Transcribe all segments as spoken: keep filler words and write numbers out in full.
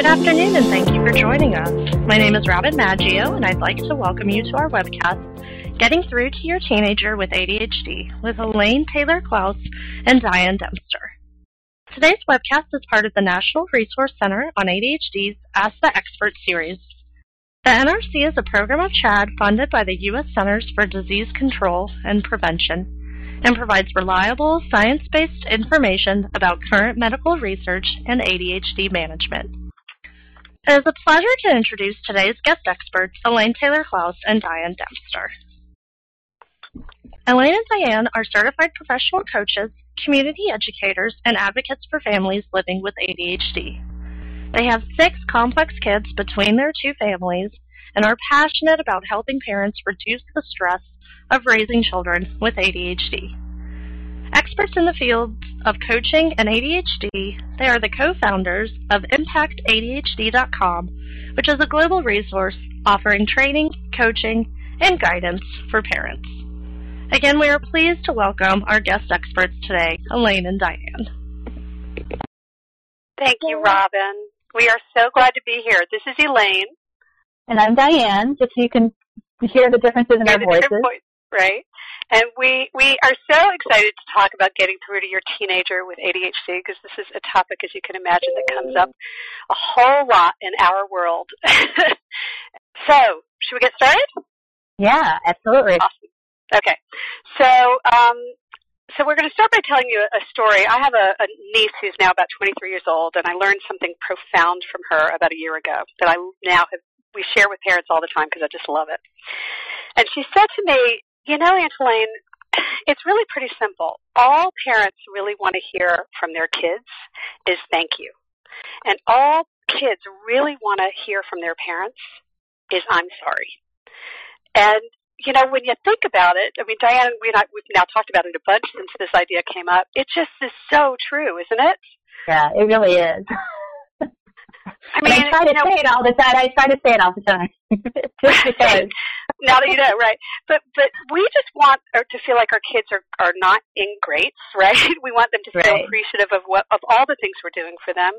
Good afternoon, and thank you for joining us. My name is Robin Maggio, and I'd like to welcome you to our webcast, Getting Through to Your Teenager with A D H D, with Elaine Taylor-Klaus and Diane Dempster. Today's webcast is part of the National Resource Center on A D H D's Ask the Expert series. The N R C is a program of CHADD funded by the U S Centers for Disease Control and Prevention, and provides reliable, science-based information about current medical research and A D H D management. It is a pleasure to introduce today's guest experts, Elaine Taylor-Klaus and Diane Dempster. Elaine and Diane are certified professional coaches, community educators, and advocates for families living with A D H D. They have six complex kids between their two families and are passionate about helping parents reduce the stress of raising children with A D H D. Experts in the fields of coaching and A D H D, they are the co-founders of Impact A D H D dot com, which is a global resource offering training, coaching, and guidance for parents. Again, we are pleased to welcome our guest experts today, Elaine and Diane. Thank you, Robin. We are so glad to be here. This is Elaine. And I'm Diane, just so you can hear the differences in our voices. Voice, right. And we, we are so excited to talk about getting through to your teenager with A D H D, because this is a topic, as you can imagine, that comes up a whole lot in our world. So, should we get started? Yeah, absolutely. Awesome. Okay. So, um, so we're going to start by telling you a story. I have a, a niece who's now about twenty-three years old, and I learned something profound from her about a year ago that I now have we share with parents all the time because I just love it. And she said to me, you know, Aunt Elaine, it's really pretty simple. All parents really want to hear from their kids is thank you. And all kids really want to hear from their parents is I'm sorry. And, you know, when you think about it, I mean, Diane, we and I, we've now talked about it a bunch since this idea came up. It just is so true, isn't it? Yeah, it really is. I mean, I try to you know, say it all the time. I try to say it all the time. Just because. Now that you know, right? But but we just want or to feel like our kids are, are not ingrates, right? We want them to feel right. appreciative of what of all the things we're doing for them,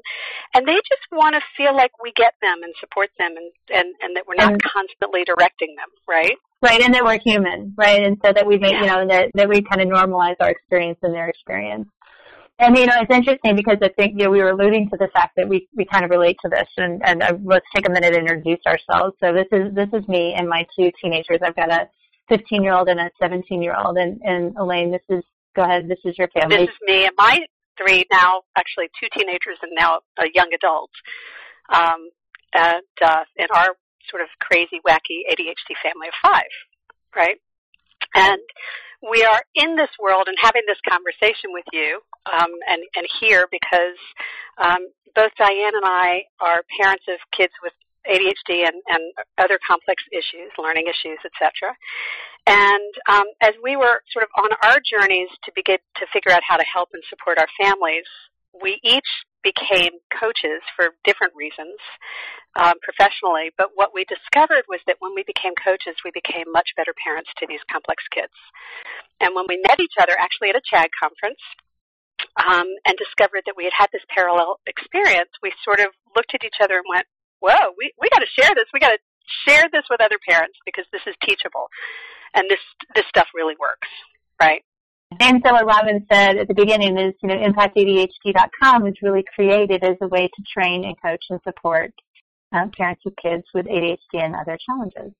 and they just want to feel like we get them and support them, and, and, and that we're not and, constantly directing them, right? Right, and that we're human, right? And so that we make yeah. you know that that we kind of normalize our experience and their experience. And, you know, it's interesting because I think, you know, we were alluding to the fact that we, we kind of relate to this. And, and uh, let's take a minute and introduce ourselves. So this is this is me and my two teenagers. I've got a fifteen-year-old and a seventeen-year-old. And, and, Elaine, this is, go ahead, this is your family. This is me and my three now, actually two teenagers and now a young adult. Um, and, uh, in our sort of crazy, wacky A D H D family of five, right? And we are in this world and having this conversation with you um, and, and here because um, both Diane and I are parents of kids with A D H D and, and other complex issues, learning issues, et cetera. And um, as we were sort of on our journeys to begin to figure out how to help and support our families, we each became coaches for different reasons um, professionally, but what we discovered was that when we became coaches, we became much better parents to these complex kids. And when we met each other, actually at a CHADD conference, um, and discovered that we had had this parallel experience, we sort of looked at each other and went, whoa, we, we got to share this. We got to share this with other parents because this is teachable, and this this stuff really works, right? And so what Robin said at the beginning is, you know, Impact A D H D dot com was really created as a way to train and coach and support um, parents with kids with A D H D and other challenges.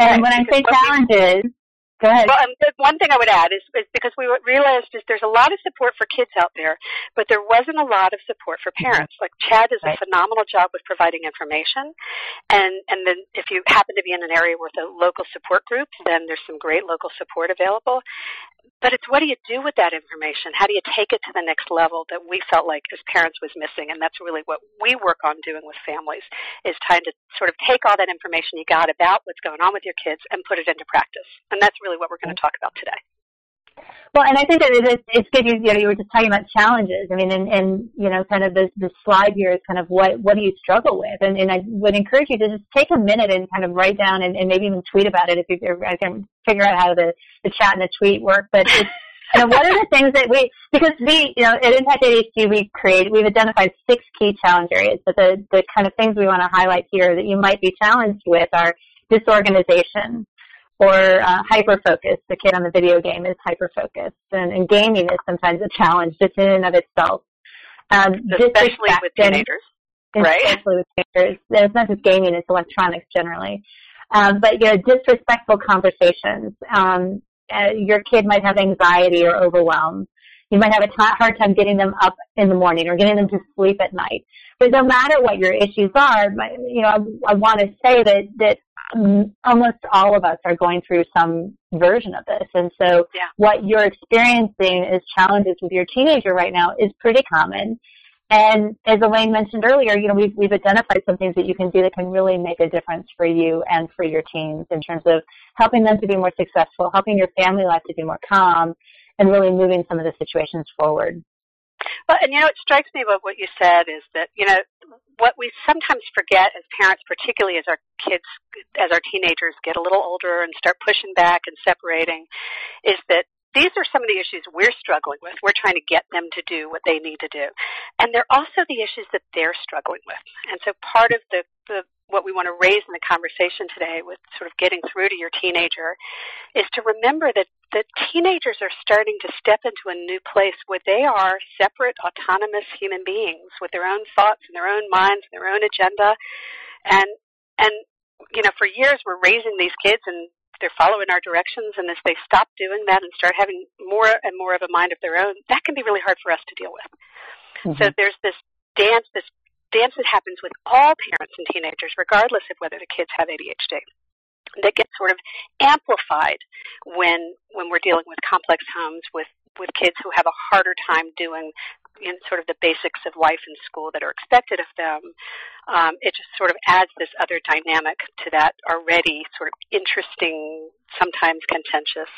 And right, when I say challenges, we, go ahead. Well, um, one thing I would add is, is because we realized is there's a lot of support for kids out there, but there wasn't a lot of support for parents. Like CHADD does right. a phenomenal job with providing information, and, and then if you happen to be in an area with a local support group, then there's some great local support available. But it's what do you do with that information? How do you take it to the next level that we felt like as parents was missing? And that's really what we work on doing with families is trying to sort of take all that information you got about what's going on with your kids and put it into practice. And that's really what we're going to talk about today. Well, and I think that it is, it's good. You, you know, you were just talking about challenges. I mean, and, and you know, kind of the the slide here is kind of what what do you struggle with? And, and I would encourage you to just take a minute and kind of write down and, and maybe even tweet about it if you I can figure out how the the chat and the tweet work. But it's, Now, one of the things that we, because we, you know, at Impact A D H D, we create, we've identified six key challenge areas. But the, the kind of things we want to highlight here that you might be challenged with are disorganization or uh, hyperfocus. The kid on the video game is hyperfocused, and, and gaming is sometimes a challenge just in and of itself. Um, especially with teenagers, right? Especially with teenagers. It's not just gaming; it's electronics generally. Um, but you know, disrespectful conversations. Um, Uh, your kid might have anxiety or overwhelm. You might have a t- hard time getting them up in the morning or getting them to sleep at night. But no matter what your issues are, my, you know, I, I want to say that that um, almost all of us are going through some version of this. And so yeah. what you're experiencing as challenges with your teenager right now is pretty common. And as Elaine mentioned earlier, you know, we've, we've identified some things that you can do that can really make a difference for you and for your teens in terms of helping them to be more successful, helping your family life to be more calm, and really moving some of the situations forward. Well, and, you know, it strikes me about what you said is that, you know, what we sometimes forget as parents, particularly as our kids, as our teenagers get a little older and start pushing back and separating, is that these are some of the issues we're struggling with. We're trying to get them to do what they need to do. And they're also the issues that they're struggling with. And so part of the, the what we want to raise in the conversation today with sort of getting through to your teenager is to remember that the teenagers are starting to step into a new place where they are separate, autonomous human beings with their own thoughts and their own minds and their own agenda. And, and you know, for years we're raising these kids and they're following our directions, and as they stop doing that and start having more and more of a mind of their own, that can be really hard for us to deal with. Mm-hmm. So there's this dance, this dance that happens with all parents and teenagers, regardless of whether the kids have A D H D, that gets sort of amplified when when we're dealing with complex homes with, with kids who have a harder time doing in sort of the basics of life in school that are expected of them. Um, it just sort of adds this other dynamic to that already sort of interesting, sometimes contentious,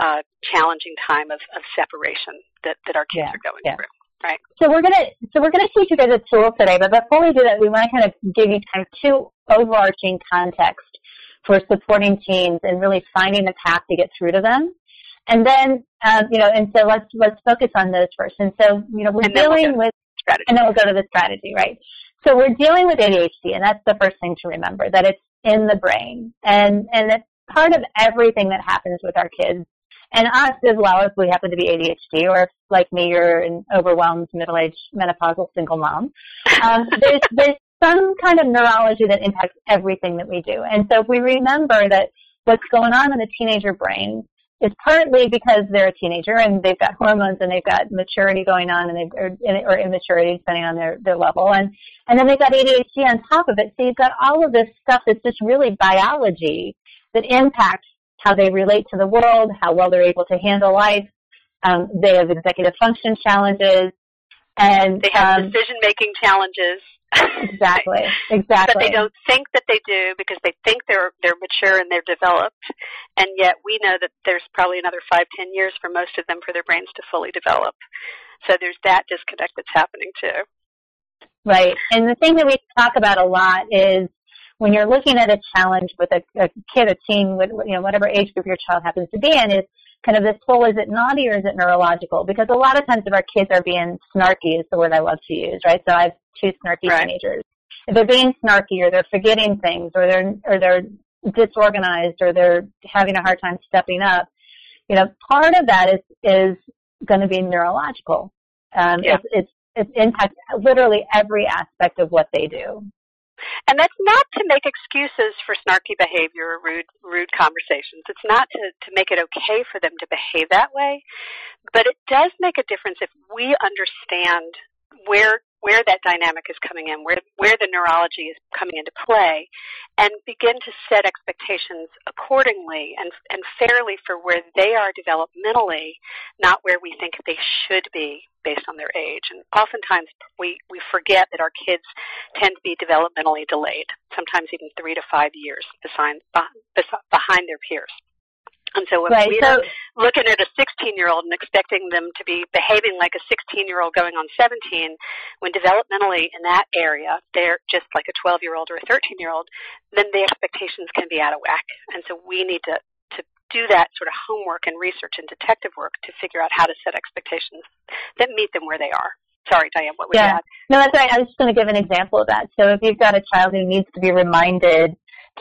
uh, challenging time of, of separation that, that our kids yeah, are going yeah. through. Right. So we're gonna so we're gonna teach you guys a tool today, but before we do that, we want to kind of give you kind of two overarching context for supporting teens and really finding the path to get through to them. And then, um, you know, and so let's let's focus on those first. And so, you know, we're dealing with, and then we'll go to the strategy, right? So we're dealing with A D H D, and that's the first thing to remember, that it's in the brain. And and it's part of everything that happens with our kids and us as well if we happen to be A D H D or if, like me, you're an overwhelmed, middle-aged, menopausal single mom. Um, there's, there's some kind of neurology that impacts everything that we do. And so if we remember that what's going on in the teenager brain, it's partly because they're a teenager and they've got hormones and they've got maturity going on and they've, or, or immaturity depending on their, their level. And, and then they've got A D H D on top of it. So you've got all of this stuff that's just really biology that impacts how they relate to the world, how well they're able to handle life. Um, they have executive function challenges. And they have um, decision-making challenges. Exactly, exactly. But they don't think that they do because they think they're they're mature and they're developed, and yet we know that there's probably another five, ten years for most of them for their brains to fully develop. So there's that disconnect that's happening too. Right, and the thing that we talk about a lot is when you're looking at a challenge with a, a kid, a teen, you know, whatever age group your child happens to be in, is kind of this whole, is it naughty or is it neurological? Because a lot of times if our kids are being snarky is the word I love to use, right? So I have two snarky right. teenagers. If they're being snarky or they're forgetting things or they're or they're disorganized or they're having a hard time stepping up, you know, part of that is is going to be neurological. Um, yeah. It's it impacts literally every aspect of what they do. And that's not to make excuses for snarky behavior or rude, rude conversations. It's not to, to make it okay for them to behave that way. But it does make a difference if we understand where where that dynamic is coming in, where where the neurology is coming into play, and begin to set expectations accordingly and, and fairly for where they are developmentally, not where we think they should be based on their age. And oftentimes we, we forget that our kids tend to be developmentally delayed, sometimes even three to five years behind, behind their peers. And so if right, we're so, looking at a sixteen-year-old and expecting them to be behaving like a sixteen-year-old going on seventeen, when developmentally in that area they're just like a twelve-year-old or a thirteen-year-old, then the expectations can be out of whack. And so we need to, to do that sort of homework and research and detective work to figure out how to set expectations that meet them where they are. Sorry, Diane, what was yeah. that? No, that's right. I was just going to give an example of that. So if you've got a child who needs to be reminded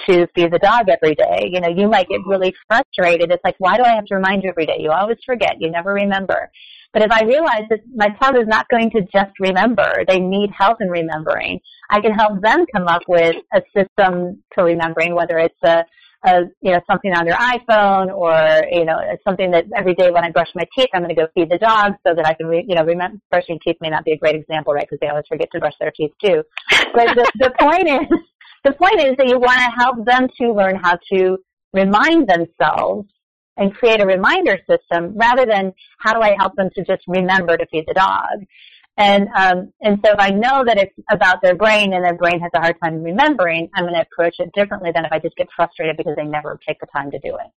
to feed the dog every day, you know, you might get really frustrated. It's like, why do I have to remind you every day? You always forget. You never remember. But if I realize that my child is not going to just remember, they need help in remembering, I can help them come up with a system for remembering, whether it's a, a you know, something on their iPhone or, you know, something that every day when I brush my teeth, I'm going to go feed the dog so that I can, re- you know, remember. Brushing teeth may not be a great example, right, because they always forget to brush their teeth too. But the, the point is, the point is that you want to help them to learn how to remind themselves and create a reminder system rather than how do I help them to just remember to feed the dog. And um, and so if I know that it's about their brain and their brain has a hard time remembering, I'm going to approach it differently than if I just get frustrated because they never take the time to do it.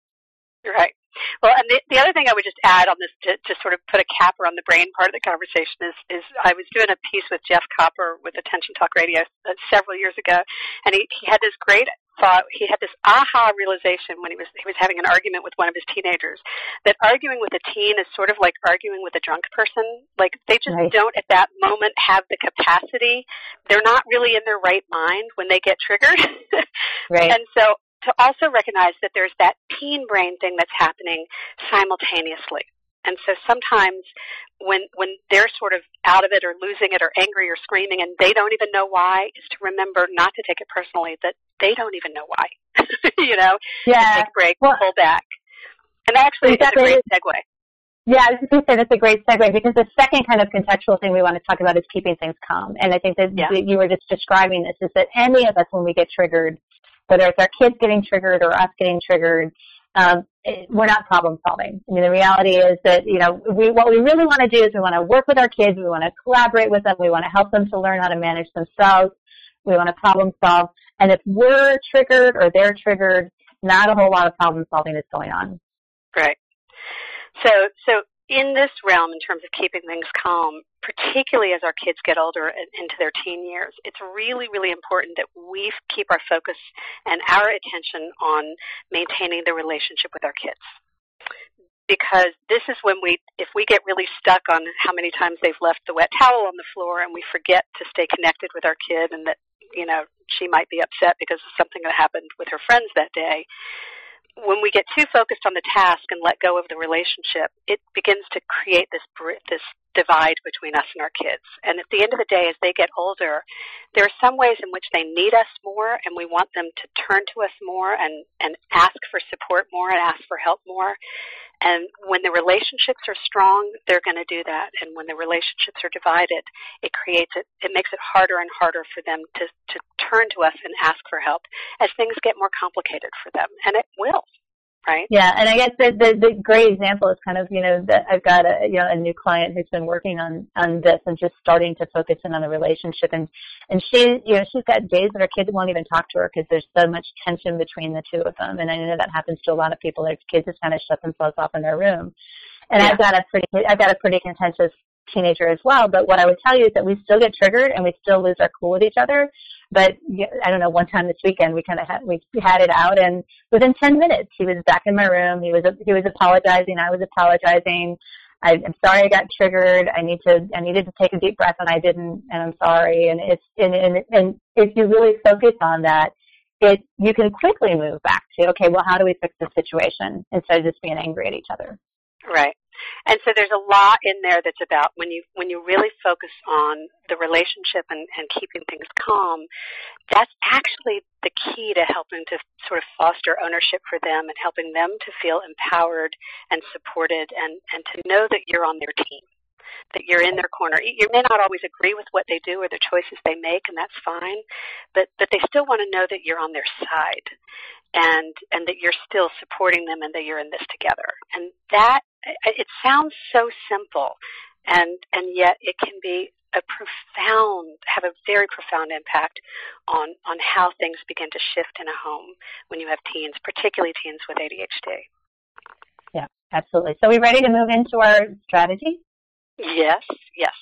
You're right. Well, and the, the other thing I would just add on this to, to sort of put a capper on the brain part of the conversation is, is I was doing a piece with Jeff Copper with Attention Talk Radio several years ago, and he, he had this great thought. He had this aha realization when he was he was having an argument with one of his teenagers that arguing with a teen is sort of like arguing with a drunk person. Like they just right. don't at that moment have the capacity. They're not really in their right mind when they get triggered. Right. And so to also recognize that there's that teen brain thing that's happening simultaneously. And so sometimes when when they're sort of out of it or losing it or angry or screaming and they don't even know why, is to remember not to take it personally that they don't even know why, you know, yeah. take a break, well, pull back. And that actually exactly. is a great segue. Yeah, I was going to say that's a great segue because the second kind of contextual thing we want to talk about is keeping things calm. And I think that yeah. you were just describing this, is that any of us when we get triggered, whether it's our kids getting triggered or us getting triggered, um, it, we're not problem solving. I mean, the reality is that, you know, we, what we really want to do is we want to work with our kids. We want to collaborate with them. We want to help them to learn how to manage themselves. We want to problem solve. And if we're triggered or they're triggered, not a whole lot of problem solving is going on. Great. So, so in this realm, in terms of keeping things calm, particularly as our kids get older and into their teen years, it's really, really important that we keep our focus and our attention on maintaining the relationship with our kids. Because this is when we, if we get really stuck on how many times they've left the wet towel on the floor and we forget to stay connected with our kid and that, you know, she might be upset because of something that happened with her friends that day, when we get too focused on the task and let go of the relationship, it begins to create this this divide between us and our kids. And at the end of the day, as they get older, there are some ways in which they need us more, and we want them to turn to us more and, and ask for support more and ask for help more. And when the relationships are strong, they're going to do that. And when the relationships are divided, it creates it, it makes it harder and harder for them to, to turn to us and ask for help as things get more complicated for them. And it will. Right. Yeah, and I guess the, the the great example is kind of, you know, that I've got a you know a new client who's been working on, on this and just starting to focus in on the relationship, and and she you know she's got days that her kids won't even talk to her because there's so much tension between the two of them, and I know that happens to a lot of people. Their kids just kind of shut themselves off in their room, and yeah. I've got a pretty I've got a pretty contentious teenager as well. But what I would tell you is that we still get triggered and we still lose our cool with each other. But I don't know, one time this weekend we kind of had, we had it out, and within ten minutes he was back in my room. He was he was apologizing. I was apologizing. I, I'm sorry I got triggered. I need to I needed to take a deep breath, and I didn't. And I'm sorry. And it's and and, and if you really focus on that, it you can quickly move back to okay, well, how do we fix the situation instead of just being angry at each other. Right. And so there's a lot in there that's about when you when you really focus on the relationship and, and keeping things calm, that's actually the key to helping to sort of foster ownership for them and helping them to feel empowered and supported and, and to know that you're on their team, that you're in their corner. You may not always agree with what they do or the choices they make, and that's fine, but, but they still want to know that you're on their side and and that you're still supporting them and that you're in this together. And that it sounds so simple, and and yet it can be a profound, have a very profound impact on, on how things begin to shift in a home when you have teens, particularly teens with A D H D. Yeah, absolutely. So are we ready to move into our strategy? Yes, yes.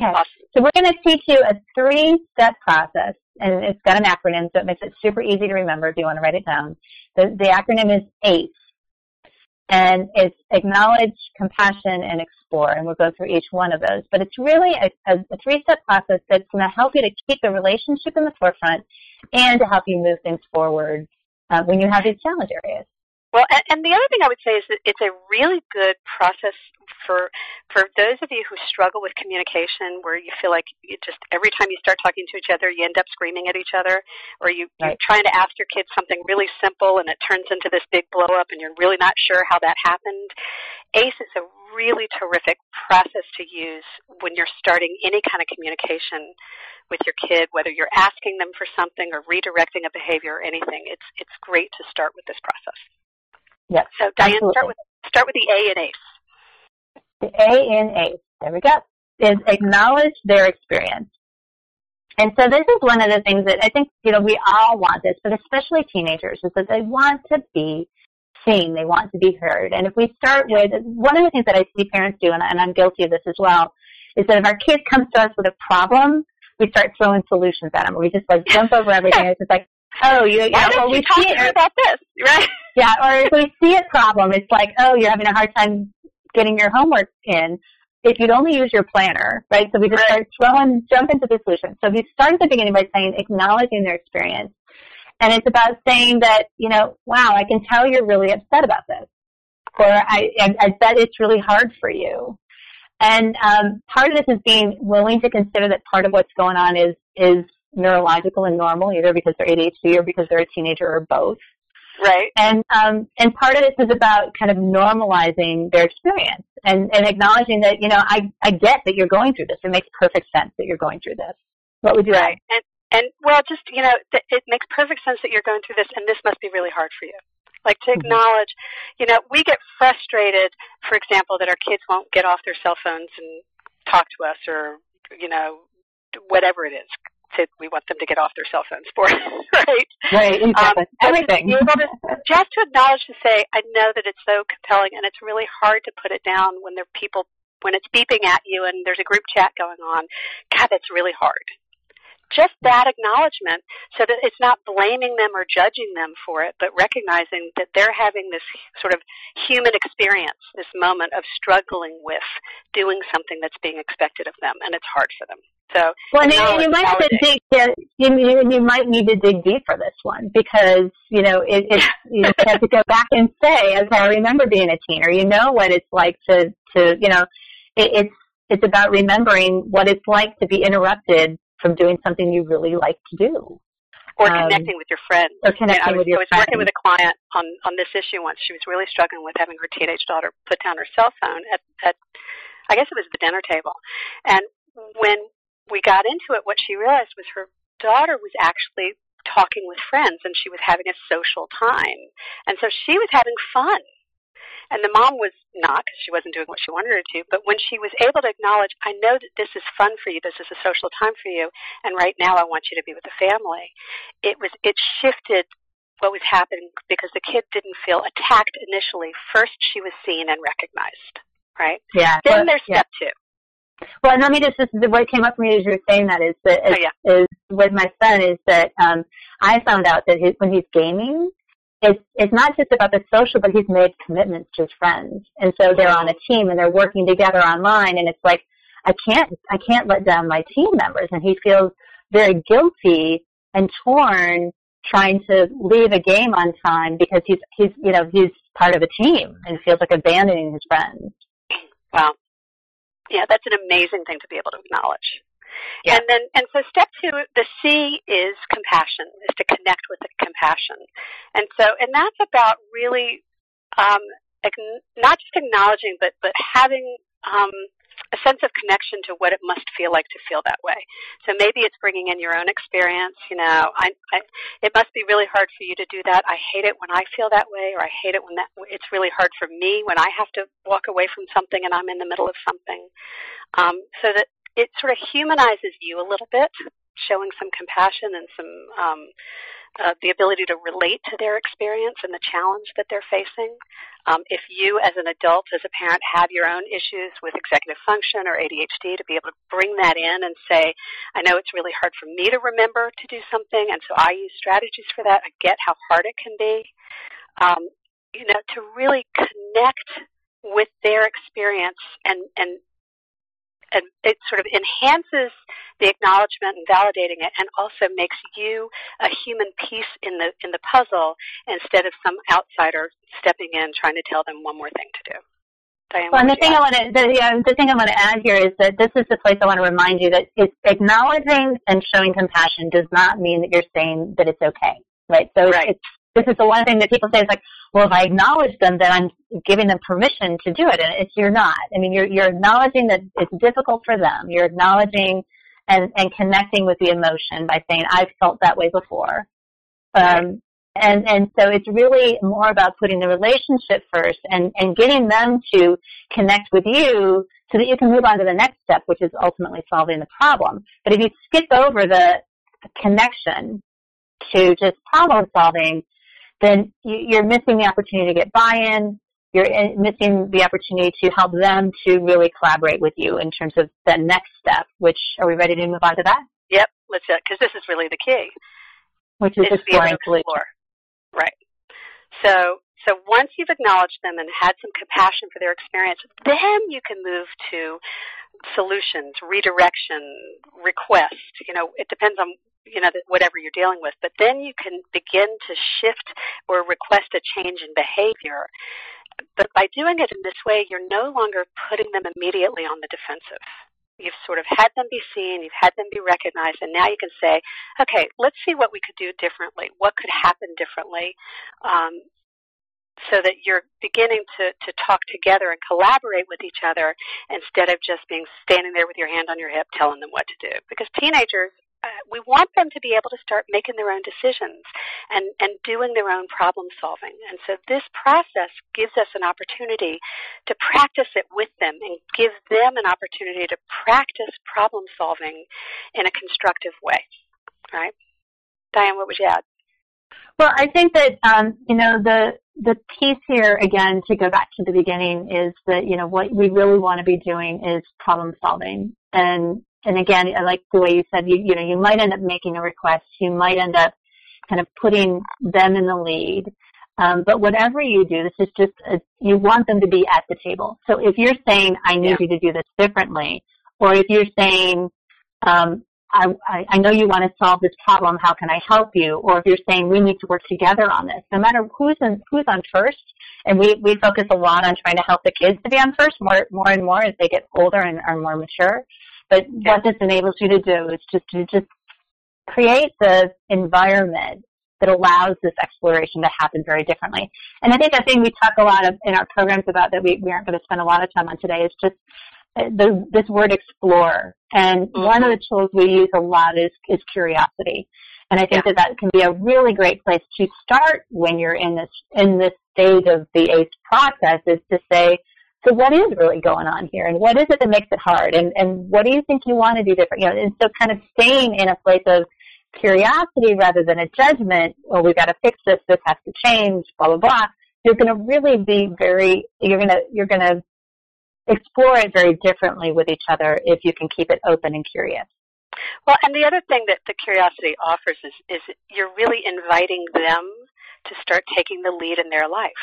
Okay. Awesome. So we're going to teach you a three-step process, and it's got an acronym, so it makes it super easy to remember if you want to write it down. The, the acronym is ACE. And it's acknowledge, compassion, and explore, and we'll go through each one of those. But it's really a, a, a three-step process that's going to help you to keep the relationship in the forefront and to help you move things forward uh, when you have these challenge areas. Well, and, and the other thing I would say is that it's a really good process for for those of you who struggle with communication, where you feel like you just every time you start talking to each other, you end up screaming at each other, or you, right. you're trying to ask your kids something really simple, and it turns into this big blow-up, and you're really not sure how that happened. A C E is a really terrific process to use when you're starting any kind of communication with your kid, whether you're asking them for something or redirecting a behavior or anything. It's, it's great to start with this process. Yes. So, Diane, start with, start with the A in A C E. The A in A C E, there we go, is acknowledge their experience. And so this is one of the things that I think, you know, we all want this, but especially teenagers, is that they want to be seen. They want to be heard. And if we start with, one of the things that I see parents do, and, and I'm guilty of this as well, is that if our kid comes to us with a problem, we start throwing solutions at them. Or we just, like, jump over everything. It's just like, oh, you, you know, well, we see it. About this, right? Yeah, or if we see a problem, it's like, oh, you're having a hard time getting your homework in. If you'd only use your planner, right? So we just right. start throwing, jump into the solution. So we start at the beginning by saying, acknowledging their experience. And it's about saying that, you know, wow, I can tell you're really upset about this. Or I, I, I bet it's really hard for you. And um, part of this is being willing to consider that part of what's going on is, is neurological and normal, either because they're A D H D or because they're a teenager or both. Right. And um, and part of this is about kind of normalizing their experience and, and acknowledging that, you know, I, I get that you're going through this. It makes perfect sense that you're going through this. What would you right. add? And, and, well, just, you know, th- it makes perfect sense that you're going through this, and this must be really hard for you. Like, to acknowledge, you know, we get frustrated, for example, that our kids won't get off their cell phones and talk to us, or, you know, whatever it is. To, we want them to get off their cell phones for us, right? Right, exactly. Um, Everything. To, just to acknowledge, to say, I know that it's so compelling, and it's really hard to put it down when there are people, when it's beeping at you and there's a group chat going on. God, that's really hard. Just that acknowledgement, so that it's not blaming them or judging them for it, but recognizing that they're having this sort of human experience, this moment of struggling with doing something that's being expected of them, and it's hard for them. So, well, and you might have to dig, yeah, you, you might need to dig deep for this one, because, you know, it, it, you have to go back and say, as I remember being a teen, or you know what it's like to, to you know, it, it's it's about remembering what it's like to be interrupted from doing something you really like to do. Or um, connecting with your friends. Or connecting I was, with your I was friends. working with a client on, on this issue once. She was really struggling with having her teenage daughter put down her cell phone at, at I guess it was the dinner table. And when we got into it, what she realized was her daughter was actually talking with friends, and she was having a social time. And so she was having fun. And the mom was not, because she wasn't doing what she wanted her to, but when she was able to acknowledge, I know that this is fun for you, this is a social time for you, and right now I want you to be with the family, it was it shifted what was happening, because the kid didn't feel attacked initially. First, she was seen and recognized, right? Yeah. Then well, there's step yeah. two. Well, and let me just, just, what came up for me as you were saying that is that is, oh, yeah. is with my son is that um, I found out that his, when he's gaming, It's, it's not just about the social, but he's made commitments to his friends. And so they're on a team and they're working together online. And it's like, I can't, I can't let down my team members. And he feels very guilty and torn trying to leave a game on time because he's, he's, you know, he's part of a team and feels like abandoning his friends. Wow. Yeah, that's an amazing thing to be able to acknowledge. Yeah. And then, and so step two, the C is compassion, is to connect with the compassion. And so, and that's about really um, not just acknowledging, but, but having um, a sense of connection to what it must feel like to feel that way. So maybe it's bringing in your own experience, you know, I, I, it must be really hard for you to do that. I hate it when I feel that way, or I hate it when that, it's really hard for me when I have to walk away from something and I'm in the middle of something. Um, so that, it sort of humanizes you a little bit, showing some compassion and some um, uh, the ability to relate to their experience and the challenge that they're facing. Um, if you, as an adult, as a parent, have your own issues with executive function or A D H D, to be able to bring that in and say, I know it's really hard for me to remember to do something, and so I use strategies for that. I get how hard it can be. Um, you know, to really connect with their experience, and, and and it sort of enhances the acknowledgement and validating it, and also makes you a human piece in the in the puzzle instead of some outsider stepping in trying to tell them one more thing to do. Diane, well, and the thing add? I want to the, yeah, the thing I want to add here is that this is the place I want to remind you that it's acknowledging and showing compassion does not mean that you're saying that it's okay, right? So right. It's, this is the one thing that people say is like, well, if I acknowledge them, then I'm giving them permission to do it. And it's, you're not. I mean, you're, you're acknowledging that it's difficult for them. You're acknowledging and, and connecting with the emotion by saying, I've felt that way before. Um, and, and so it's really more about putting the relationship first and, and getting them to connect with you so that you can move on to the next step, which is ultimately solving the problem. But if you skip over the connection to just problem solving, then you're missing the opportunity to get buy-in. You're missing the opportunity to help them to really collaborate with you in terms of the next step, which, are we ready to move on to that? Yep, let's, because this is really the key. Which is exploring solutions. Right. So, so once you've acknowledged them and had some compassion for their experience, then you can move to solutions, redirection, request. You know, it depends on, you know, whatever you're dealing with, but then you can begin to shift or request a change in behavior. But by doing it in this way, you're no longer putting them immediately on the defensive. You've sort of had them be seen, you've had them be recognized, and now you can say, okay, let's see what we could do differently, what could happen differently, um, so that you're beginning to, to talk together and collaborate with each other instead of just being standing there with your hand on your hip telling them what to do. Because teenagers, we want them to be able to start making their own decisions and, and doing their own problem solving. And so this process gives us an opportunity to practice it with them and give them an opportunity to practice problem solving in a constructive way. All right? Diane, what would you add? Well, I think that, um, you know, the the piece here, again, to go back to the beginning, is that, you know, what we really want to be doing is problem solving. And And again, I like the way you said, you, you know, you might end up making a request. You might end up kind of putting them in the lead. Um, but whatever you do, this is just, a, you want them to be at the table. So if you're saying, I need yeah. you to do this differently, or if you're saying, um, I, I, I know you want to solve this problem, how can I help you? Or if you're saying, we need to work together on this, no matter who's in, who's on first, and we, we focus a lot on trying to help the kids to be on first more, more and more as they get older and are more mature. But what this enables you to do is just to just create the environment that allows this exploration to happen very differently. And I think the thing we talk a lot of in our programs about that we, we aren't going to spend a lot of time on today is just the, this word explore. And one of the tools we use a lot is, is curiosity. And I think yeah. that that can be a really great place to start when you're in this in this stage of the A C E process, is to say, so what is really going on here, and what is it that makes it hard, and, and what do you think you want to do different? You know, and so kind of staying in a place of curiosity rather than a judgment, well, we've got to fix this, this has to change, blah, blah, blah. You're going to really be very, you're going to, you're going to explore it very differently with each other if you can keep it open and curious. Well, and the other thing that the curiosity offers is, is you're really inviting them to start taking the lead in their life,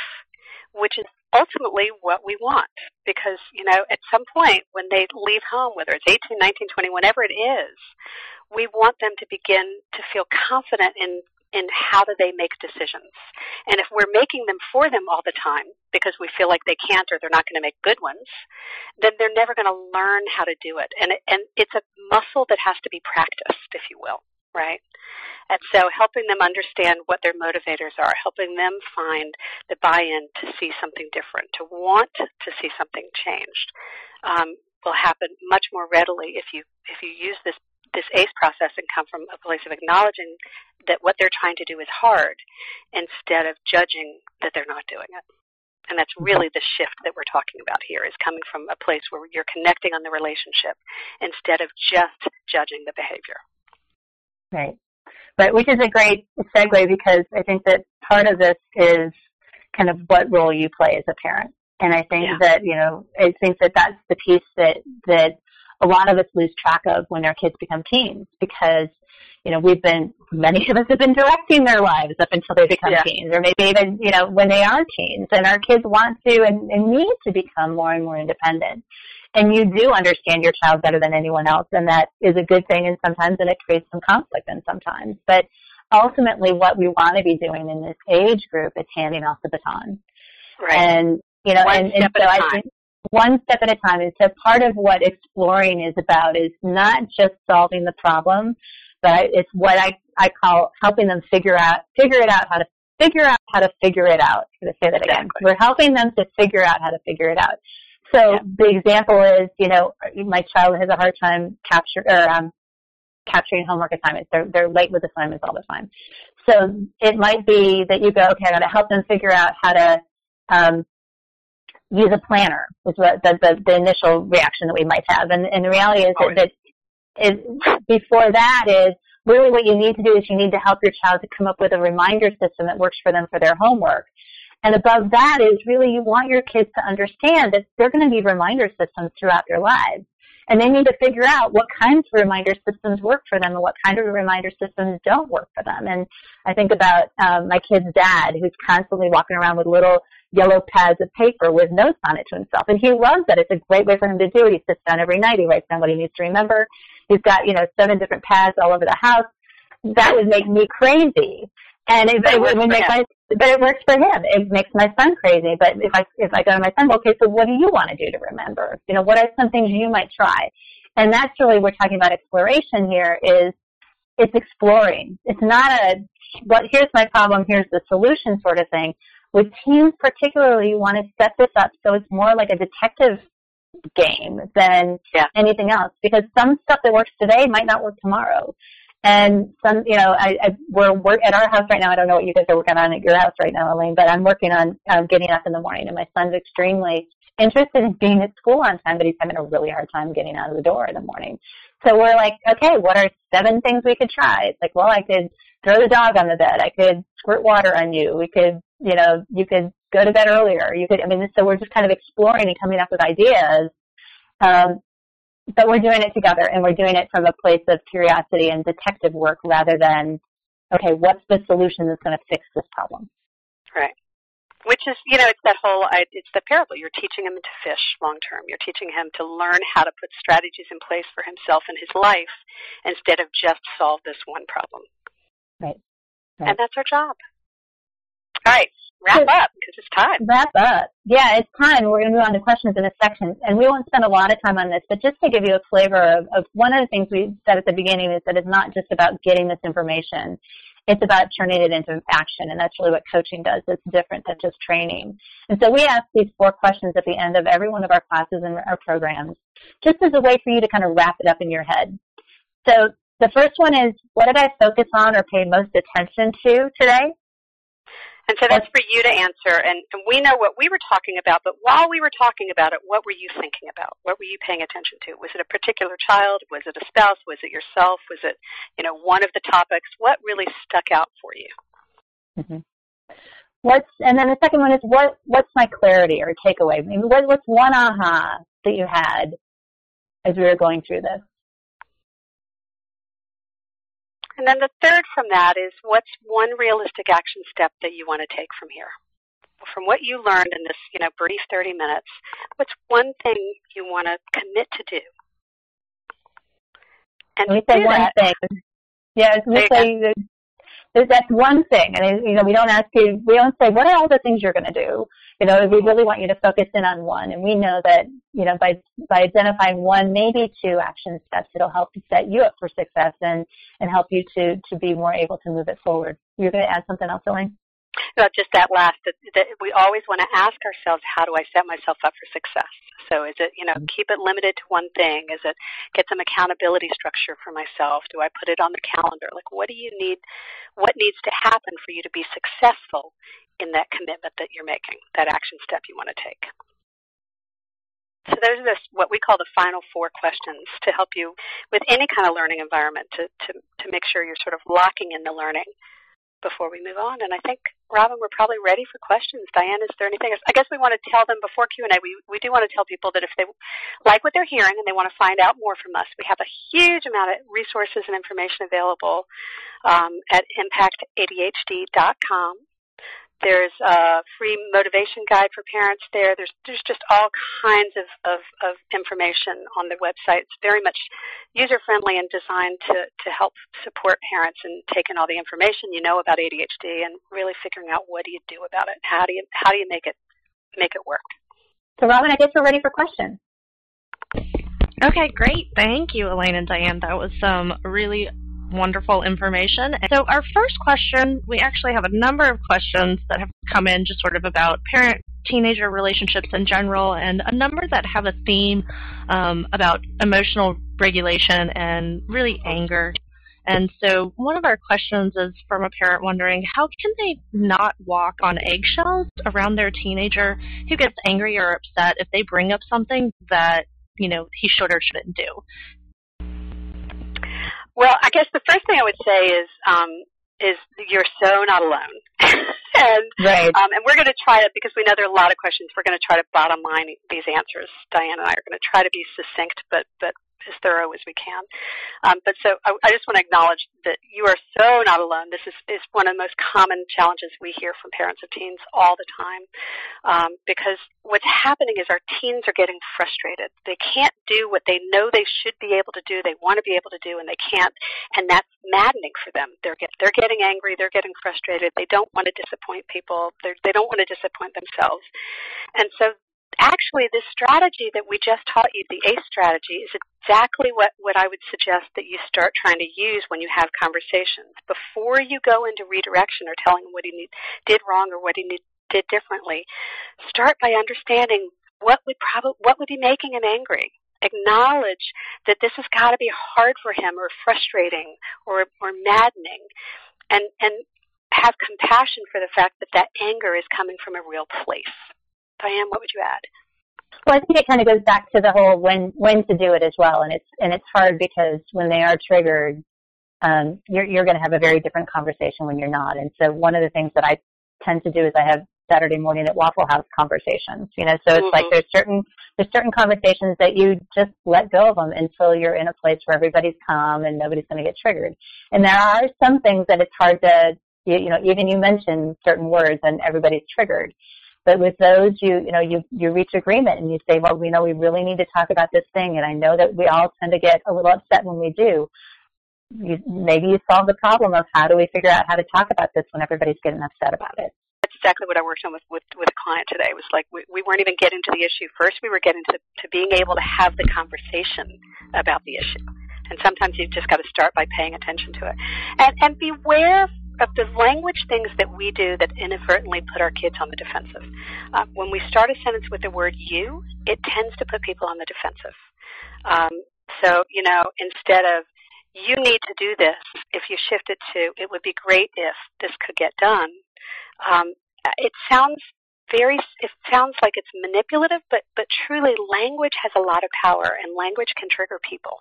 which is ultimately what we want, because, you know, at some point when they leave home, whether it's eighteen, nineteen, twenty, whenever it is, we want them to begin to feel confident in, in how do they make decisions. And if we're making them for them all the time because we feel like they can't or they're not going to make good ones, then they're never going to learn how to do it. And, and it's a muscle that has to be practiced, if you will. Right? And so helping them understand what their motivators are, helping them find the buy-in to see something different, to want to see something changed, um, will happen much more readily if you if you use this, this A C E process and come from a place of acknowledging that what they're trying to do is hard instead of judging that they're not doing it. And that's really the shift that we're talking about here, is coming from a place where you're connecting on the relationship instead of just judging the behavior. Right. But which is a great segue, because I think that part of this is kind of what role you play as a parent. And I think yeah. that, you know, I think that that's the piece that, that a lot of us lose track of when our kids become teens, because, you know, we've been, many of us have been directing their lives up until they become yeah. teens, or maybe even, you know, when they are teens, and our kids want to and, and need to become more and more independent. And you do understand your child better than anyone else, and that is a good thing, and sometimes and it creates some conflict and sometimes. But ultimately what we want to be doing in this age group is handing off the baton. Right. And, you know, one and, and so I think one step at a time. And so part of what exploring is about is not just solving the problem, but it's what I, I call helping them figure out, figure it out how to figure out how to figure it out. I'm going to say that again. Exactly. We're helping them to figure out how to figure it out. So yeah. the example is, you know, my child has a hard time capture, or, um, capturing homework assignments. They're, they're late with assignments all the time. So it might be that you go, okay, I got to help them figure out how to um, use a planner, is what the, the, the initial reaction that we might have. And, and the reality is that, that is, before that is, really what you need to do is you need to help your child to come up with a reminder system that works for them for their homework. And above that is really you want your kids to understand that they're going to need reminder systems throughout their lives. And they need to figure out what kinds of reminder systems work for them and what kind of reminder systems don't work for them. And I think about um, my kid's dad, who's constantly walking around with little yellow pads of paper with notes on it to himself. And he loves that. It's a great way for him to do it. He sits down every night. He writes down what he needs to remember. He's got, you know, seven different pads all over the house. That would make me crazy. And it, it would make my, but it works for him. It makes my son crazy. But if I, if I go to my son, well, okay, so what do you want to do to remember? You know, what are some things you might try? And that's really, we're talking about exploration here, is it's exploring. It's not a, what, here's my problem, here's the solution sort of thing. With teens particularly, you want to set this up so it's more like a detective game than yeah. anything else, because some stuff that works today might not work tomorrow. And some, you know, I, I, we're, we're at our house right now. I don't know what you guys are working on at your house right now, Elaine, but I'm working on um, getting up in the morning. And my son's extremely interested in being at school on time, but he's having a really hard time getting out of the door in the morning. So we're like, okay, what are seven things we could try? It's like, well, I could throw the dog on the bed. I could squirt water on you. We could, you know, you could go to bed earlier. You could, I mean, so we're just kind of exploring and coming up with ideas. Um, But we're doing it together, and we're doing it from a place of curiosity and detective work rather than, okay, what's the solution that's going to fix this problem? Right. Which is, you know, it's that whole, it's the parable. You're teaching him to fish long-term. You're teaching him to learn how to put strategies in place for himself and his life instead of just solve this one problem. Right. right. And that's our job. All right. Wrap up, because it's time. Wrap up. Yeah, it's time. We're going to move on to questions in a section. And we won't spend a lot of time on this, but just to give you a flavor of, of one of the things we said at the beginning is that it's not just about getting this information. It's about turning it into action, and that's really what coaching does. It's different than just training. And so we ask these four questions at the end of every one of our classes and our programs, just as a way for you to kind of wrap it up in your head. So the first one is, what did I focus on or pay most attention to today? And so that's for you to answer, and, and we know what we were talking about, but while we were talking about it, what were you thinking about? What were you paying attention to? Was it a particular child? Was it a spouse? Was it yourself? Was it, you know, one of the topics? What really stuck out for you? Mm-hmm. What's, and then the second one is, what, what's my clarity or takeaway? I mean, what, what's one aha that you had as we were going through this? And then the third from that is, what's one realistic action step that you want to take from here? From what you learned in this, you know, brief thirty minutes, what's one thing you want to commit to do? And we say one thing. Yeah, we say that's one thing. And, you know, we don't ask you, we don't say, what are all the things you're going to do? You know, we really want you to focus in on one. And we know that, you know, by by identifying one, maybe two action steps, it'll help set you up for success and, and help you to, to be more able to move it forward. You're going to add something else, Elaine? No, just that last, that, that we always want to ask ourselves, how do I set myself up for success? So is it, you know, keep it limited to one thing? Is it get some accountability structure for myself? Do I put it on the calendar? Like, what do you need, what needs to happen for you to be successful in that commitment that you're making, that action step you want to take? So those are this, what we call the final four questions to help you with any kind of learning environment to, to, to make sure you're sort of locking in the learning before we move on. And I think, Robin, we're probably ready for questions. Diane, is there anything else? I guess we want to tell them before Q and A, we, we do want to tell people that if they like what they're hearing and they want to find out more from us, we have a huge amount of resources and information available um, at impact A D H D dot com. There's a free motivation guide for parents there. There's, there's just all kinds of, of, of information on the website. It's very much user-friendly and designed to, to help support parents in taking all the information you know about A D H D and really figuring out what do you do about it. How do you, how do you make it, make it work? So, Robin, I guess we're ready for questions. Okay, great. Thank you, Elaine and Diane. That was some really wonderful information. So our first question, we actually have a number of questions that have come in just sort of about parent-teenager relationships in general, and a number that have a theme um, about emotional regulation and really anger. And so one of our questions is from a parent wondering, how can they not walk on eggshells around their teenager who gets angry or upset if they bring up something that, you know, he should or shouldn't do? Well, I guess the first thing I would say is um, is you're so not alone. and, right. um, and we're going to try to, because we know there are a lot of questions, we're going to try to bottom line these answers. Diane and I are going to try to be succinct but, but as thorough as we can. Um, but so I, I just want to acknowledge that you are so not alone. This is, is one of the most common challenges we hear from parents of teens all the time um, because what's happening is our teens are getting frustrated. They can't do what they know they should be able to do, they want to be able to do, and they can't, and that's maddening for them. They're, get, they're getting angry. They're getting frustrated. They don't want to disappoint people. They're, they don't want to disappoint themselves. And so actually, this strategy that we just taught you, the ACE strategy, is exactly what, what I would suggest that you start trying to use when you have conversations. Before you go into redirection or telling him what he need, did wrong or what he need, did differently, start by understanding what would, prob- what would be making him angry. Acknowledge that this has got to be hard for him or frustrating or, or maddening, and, and have compassion for the fact that that anger is coming from a real place. Diane, what would you add? Well, I think it kind of goes back to the whole when when to do it as well, and it's and it's hard because when they are triggered, um, you're you're going to have a very different conversation when you're not. And so one of the things that I tend to do is I have Saturday morning at Waffle House conversations. You know, so it's mm-hmm. like there's certain there's certain conversations that you just let go of them until you're in a place where everybody's calm and nobody's going to get triggered. And there are some things that it's hard to you, you know even you mention certain words and everybody's triggered. But with those, you you know, you, you reach agreement and you say, well, we know we really need to talk about this thing, and I know that we all tend to get a little upset when we do. You, maybe you solve the problem of how do we figure out how to talk about this when everybody's getting upset about it. That's exactly what I worked on with, with, with a client today. It was like we, we weren't even getting to the issue first. We were getting to, to being able to have the conversation about the issue. And sometimes you've just got to start by paying attention to it. And, and beware of the language things that we do that inadvertently put our kids on the defensive. Uh, when we start a sentence with the word you, it tends to put people on the defensive. Um, so, you know, instead of you need to do this, if you shift it to it would be great if this could get done, um, it sounds very, it sounds like it's manipulative, but, but truly language has a lot of power, and language can trigger people.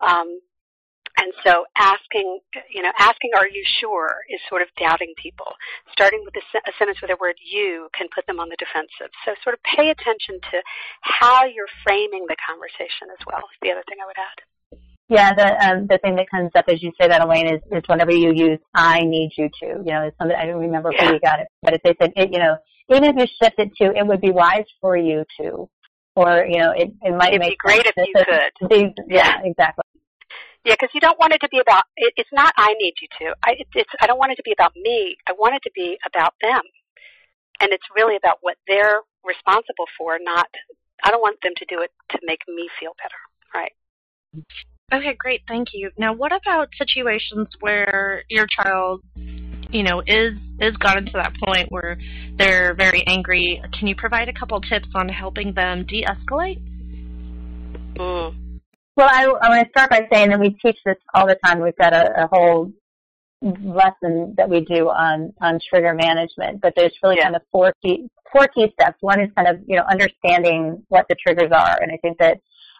Um, And so asking, you know, asking, are you sure, is sort of doubting people. Starting with a sentence with the word you can put them on the defensive. So sort of pay attention to how you're framing the conversation as well is the other thing I would add. Yeah, the um, the thing that comes up as you say that, Elaine, is, is whenever you use I need you to. You know, it's something, I don't remember yeah. who you got it, but if they said, it, you know, even if you shift it to it would be wise for you to, or, you know, it, it might It'd make sense. It'd be great if you could. Be, yeah, exactly. Yeah, because you don't want it to be about it, – it's not I need you to. I, it, it's, I don't want it to be about me. I want it to be about them. And it's really about what they're responsible for, not – I don't want them to do it to make me feel better, right? Okay, great. Thank you. Now, what about situations where your child, you know, is, is gotten to that point where they're very angry? Can you provide a couple tips on helping them de-escalate? Mm. Well, I, I want to start by saying that we teach this all the time. We've got a, a whole lesson that we do on, on trigger management, but there's really yeah. kind of four key, four key steps. One is kind of, you know, understanding what the triggers are. And I think that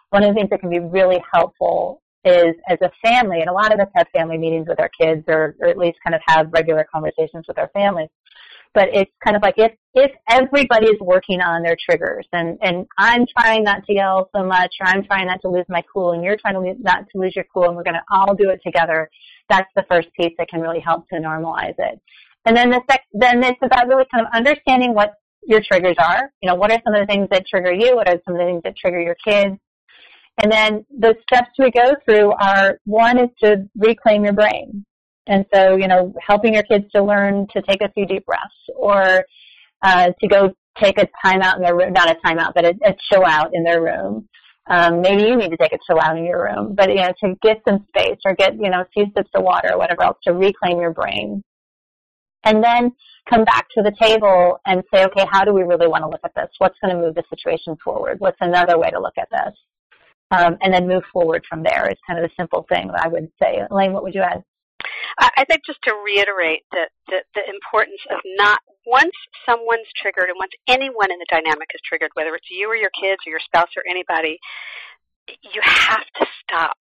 one of the things that can be really helpful is as a family, and a lot of us have family meetings with our kids, or, or at least kind of have regular conversations with our families, but it's kind of like if, if everybody's working on their triggers, and, and I'm trying not to yell so much, or I'm trying not to lose my cool, and you're trying to not to lose your cool, and we're going to all do it together, that's the first piece that can really help to normalize it. And then the sec- then it's about really kind of understanding what your triggers are. You know, what are some of the things that trigger you? What are some of the things that trigger your kids? And then the steps we go through are, one is to reclaim your brain. And so, you know, helping your kids to learn to take a few deep breaths, or uh, to go take a time out in their room, not a time out, but a, a chill out in their room. Um, maybe you need to take a chill out in your room, but, you know, to get some space or get, you know, a few sips of water or whatever else to reclaim your brain. And then come back to the table and say, okay, how do we really want to look at this? What's going to move the situation forward? What's another way to look at this? Um, and then move forward from there. It's kind of a simple thing, I would say. Elaine, what would you add? I think just to reiterate that the, the importance of not, once someone's triggered and once anyone in the dynamic is triggered, whether it's you or your kids or your spouse or anybody, you have to stop.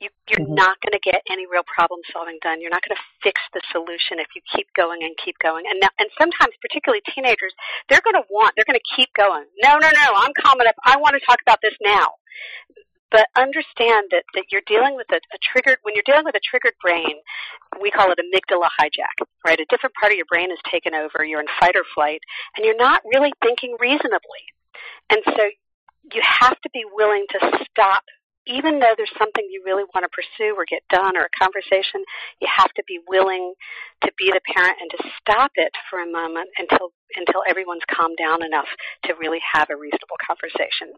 You, you're mm-hmm. not going to get any real problem solving done. You're not going to fix the solution if you keep going and keep going. And now, and sometimes, particularly teenagers, they're going to want, they're going to keep going. No, no, no, I'm calming up. I want to talk about this now. But understand that, that you're dealing with a, a triggered, when you're dealing with a triggered brain, we call it amygdala hijack, right? A different part of your brain is taken over. You're in fight or flight, and you're not really thinking reasonably. And so you have to be willing to stop. Even though there's something you really want to pursue or get done or a conversation, you have to be willing to be the parent and to stop it for a moment until until everyone's calmed down enough to really have a reasonable conversation.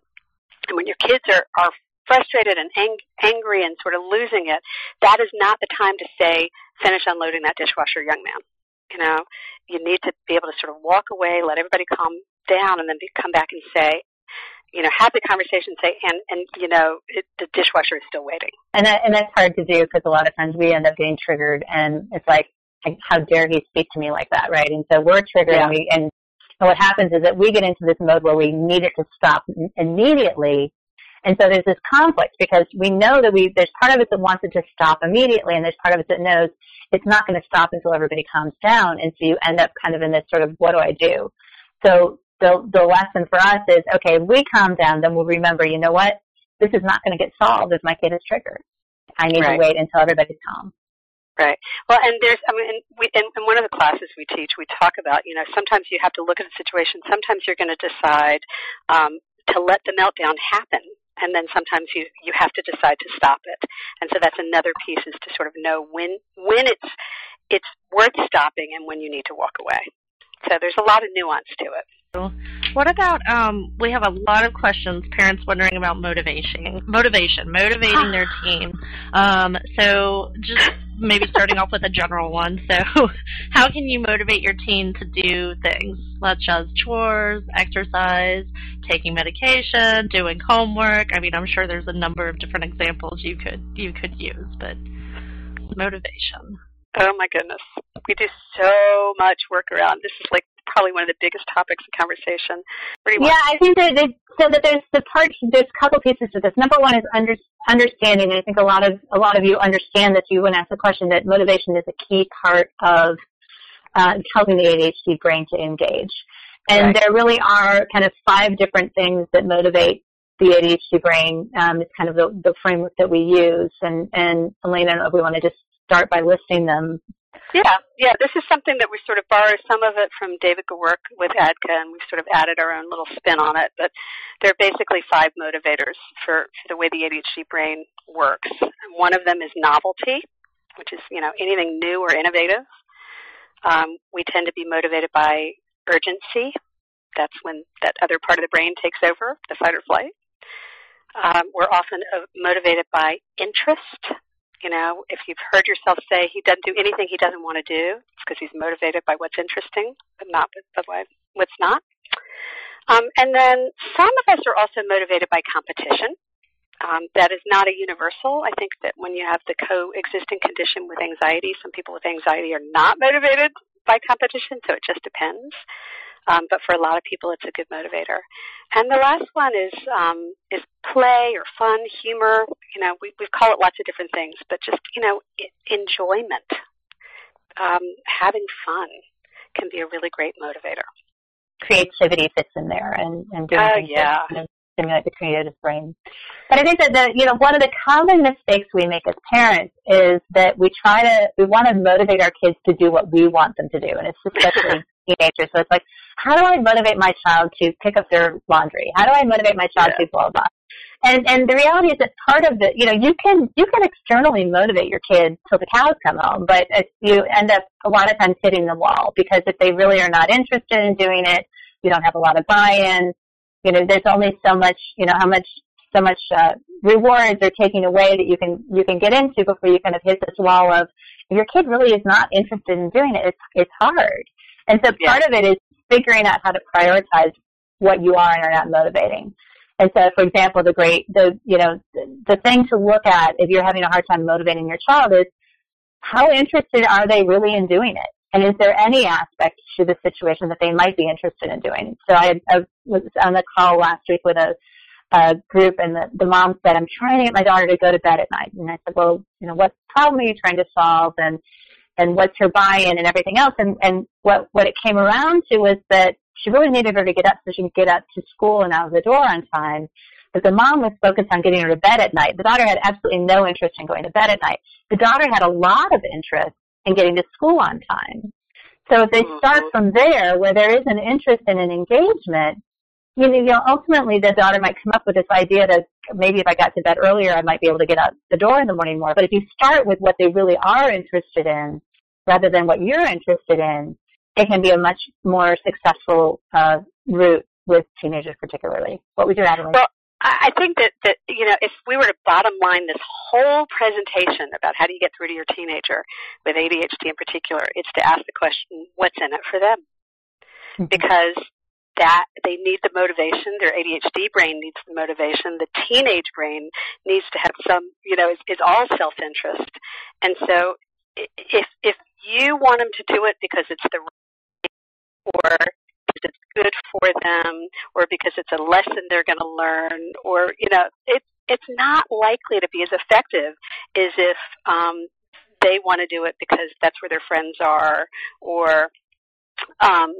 And when your kids are, are frustrated and ang- angry and sort of losing it, that is not the time to say, finish unloading that dishwasher, young man. You know, you need to be able to sort of walk away, let everybody calm down, and then be, come back and say, you know, have the conversation, say, and, and you know, it, the dishwasher is still waiting. And that, and that's hard to do because a lot of times we end up getting triggered, and it's like, how dare he speak to me like that, right? And so we're triggered, yeah. and, we, and, and what happens is that we get into this mode where we need it to stop immediately. And so there's this conflict because we know that we there's part of us that wants it to stop immediately, and there's part of us that knows it's not going to stop until everybody calms down. And so you end up kind of in this sort of, what do I do? So The, the lesson for us is, okay, if we calm down, then we'll remember, you know what, this is not going to get solved if my kid is triggered. I need right. to wait until everybody's calm. Right. Well, and there's, I mean, we, in, in one of the classes we teach, we talk about, you know, sometimes you have to look at a situation. Sometimes you're going to decide um, to let the meltdown happen. And then sometimes you, you have to decide to stop it. And so that's another piece, is to sort of know when, when it's, it's worth stopping and when you need to walk away. So there's a lot of nuance to it. What about, um, we have a lot of questions, parents wondering about motivation, motivation, motivating their teen. Um, so just maybe starting off with a general one. So how can you motivate your teen to do things such as chores, exercise, taking medication, doing homework? I mean, I'm sure there's a number of different examples you could, you could use, but motivation. Oh my goodness. We do so much work around. This is like probably one of the biggest topics of conversation. Yeah, I think that there's, so that there's the part. There's a couple pieces to this. Number one is under, understanding. And I think a lot of a lot of you understand that you when asked the question that motivation is a key part of uh, helping the A D H D brain to engage. And right. there really are kind of five different things that motivate the A D H D brain. Um, it's kind of the, the framework that we use. And and Elaine, I don't know if we want to just start by listing them. Yeah, yeah. This is something that we sort of borrow some of it from David Gawork with A D C A, and we've sort of added our own little spin on it. But there are basically five motivators for, for the way the A D H D brain works. One of them is novelty, which is, you know, anything new or innovative. Um, we tend to be motivated by urgency. That's when that other part of the brain takes over, the fight or flight. Um, we're often motivated by interest. You know, if you've heard yourself say he doesn't do anything he doesn't want to do, it's because he's motivated by what's interesting, but not by what's not. Um, and then some of us are also motivated by competition. Um, that is not a universal. I think that when you have the coexisting condition with anxiety, some people with anxiety are not motivated by competition, so it just depends. um, but for a lot of people it's a good motivator. And the last one is um, is play or fun, humor. You know, we, we call it lots of different things, but just, you know, enjoyment, um, having fun can be a really great motivator. Creativity fits in there, and, and doing oh, things yeah. that, you know, stimulate the creative brain. But I think that the, you know, one of the common mistakes we make as parents is that we try to, we want to motivate our kids to do what we want them to do, and it's especially teenagers. So it's like, how do I motivate my child to pick up their laundry? How do I motivate my child yeah. to blah blah? And and the reality is that part of the, you know, you can you can externally motivate your kids till the cows come home, but you end up a lot of times hitting the wall, because if they really are not interested in doing it, you don't have a lot of buy-in. You know, there's only so much, you know, how much, so much uh, rewards are taking away that you can you can get into before you kind of hit this wall of, if your kid really is not interested in doing it, it's it's hard. And so part yeah. of it is figuring out how to prioritize what you are and are not motivating. And so, for example, the great, the you know, the, the thing to look at if you're having a hard time motivating your child is, how interested are they really in doing it? And is there any aspect to the situation that they might be interested in doing? So I, I was on a call last week with a, a group, and the, the mom said, I'm trying to get my daughter to go to bed at night. And I said, well, you know, what problem are you trying to solve, and and what's her buy-in and everything else? And, and what, what it came around to was that she really needed her to get up so she could get up to school and out of the door on time. But the mom was focused on getting her to bed at night. The daughter had absolutely no interest in going to bed at night. The daughter had a lot of interest in getting to school on time. So if they start from there, where there is an interest and an engagement, you know, you know, ultimately the daughter might come up with this idea that maybe if I got to bed earlier, I might be able to get out the door in the morning more. But if you start with what they really are interested in, rather than what you're interested in, it can be a much more successful uh, route with teenagers particularly. What would you add, Elaine? Well, I think that, that, you know, if we were to bottom line this whole presentation about how do you get through to your teenager with A D H D in particular, it's to ask the question, what's in it for them? Mm-hmm. Because that they need the motivation. Their A D H D brain needs the motivation. The teenage brain needs to have some, you know, is, is all self-interest. And so if if you want them to do it because it's the right, or because it's good for them, or because it's a lesson they're going to learn, or, you know, it, it's not likely to be as effective as if um, they want to do it because that's where their friends are, or, um,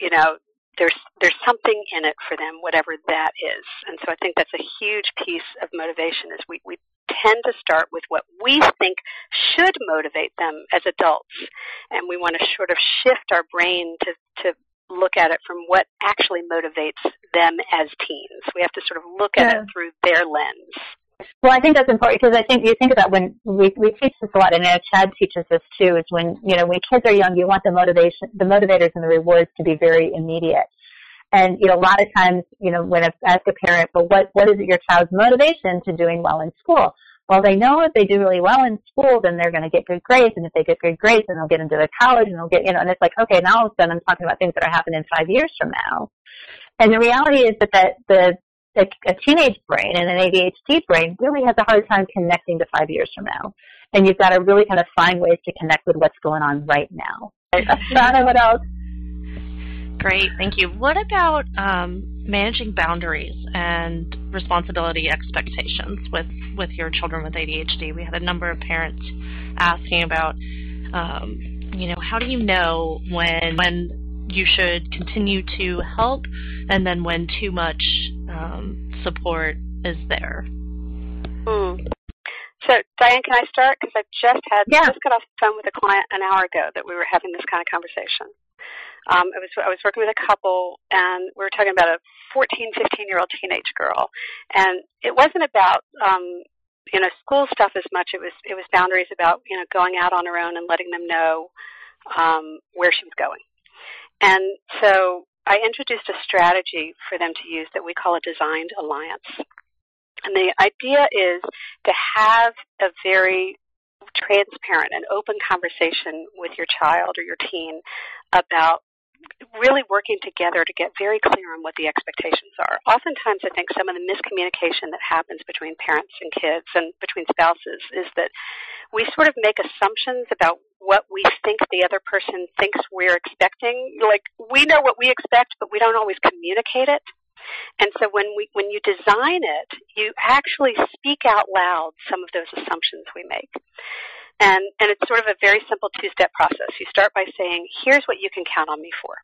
you know, there's there's something in it for them, whatever that is. And so I think that's a huge piece of motivation, is we, we tend to start with what we think should motivate them as adults, and we want to sort of shift our brain to, to look at it from what actually motivates them as teens. We have to sort of look at yeah. it through their lens. Well, I think that's important, because I think you think about when we, we teach this a lot, and I know CHADD teaches this too, is when, you know, when kids are young, you want the motivation, the motivators and the rewards to be very immediate. And, you know, a lot of times, you know, when I ask a parent, well, what, what is your child's motivation to doing well in school? Well, they know if they do really well in school, then they're going to get good grades. And if they get good grades, then they'll get into the college, and they'll get, you know, and it's like, okay, now all of a sudden I'm talking about things that are happening five years from now. And the reality is that, that the, the a teenage brain and an A D H D brain really has a hard time connecting to five years from now. And you've got to really kind of find ways to connect with what's going on right now. Donna, what else? Great, thank you. What about um, managing boundaries and responsibility expectations with, with your children with A D H D? We had a number of parents asking about, um, you know, how do you know when when you should continue to help, and then when too much um, support is there? Mm. So, Diane, can I start? Because I just had yeah. just got off the phone with a client an hour ago that we were having this kind of conversation. Um, I was I was working with a couple, and we were talking about a fourteen, fifteen-year-old teenage girl, and it wasn't about um, you know, school stuff as much. It was it was boundaries about, you know, going out on her own and letting them know um, where she was going. And so I introduced a strategy for them to use that we call a designed alliance, and the idea is to have a very transparent and open conversation with your child or your teen about really working together to get very clear on what the expectations are. Oftentimes, I think some of the miscommunication that happens between parents and kids and between spouses is that we sort of make assumptions about what we think the other person thinks we're expecting. Like, we know what we expect, but we don't always communicate it. And so when we when you design it, you actually speak out loud some of those assumptions we make. And, and it's sort of a very simple two-step process. You start by saying, here's what you can count on me for.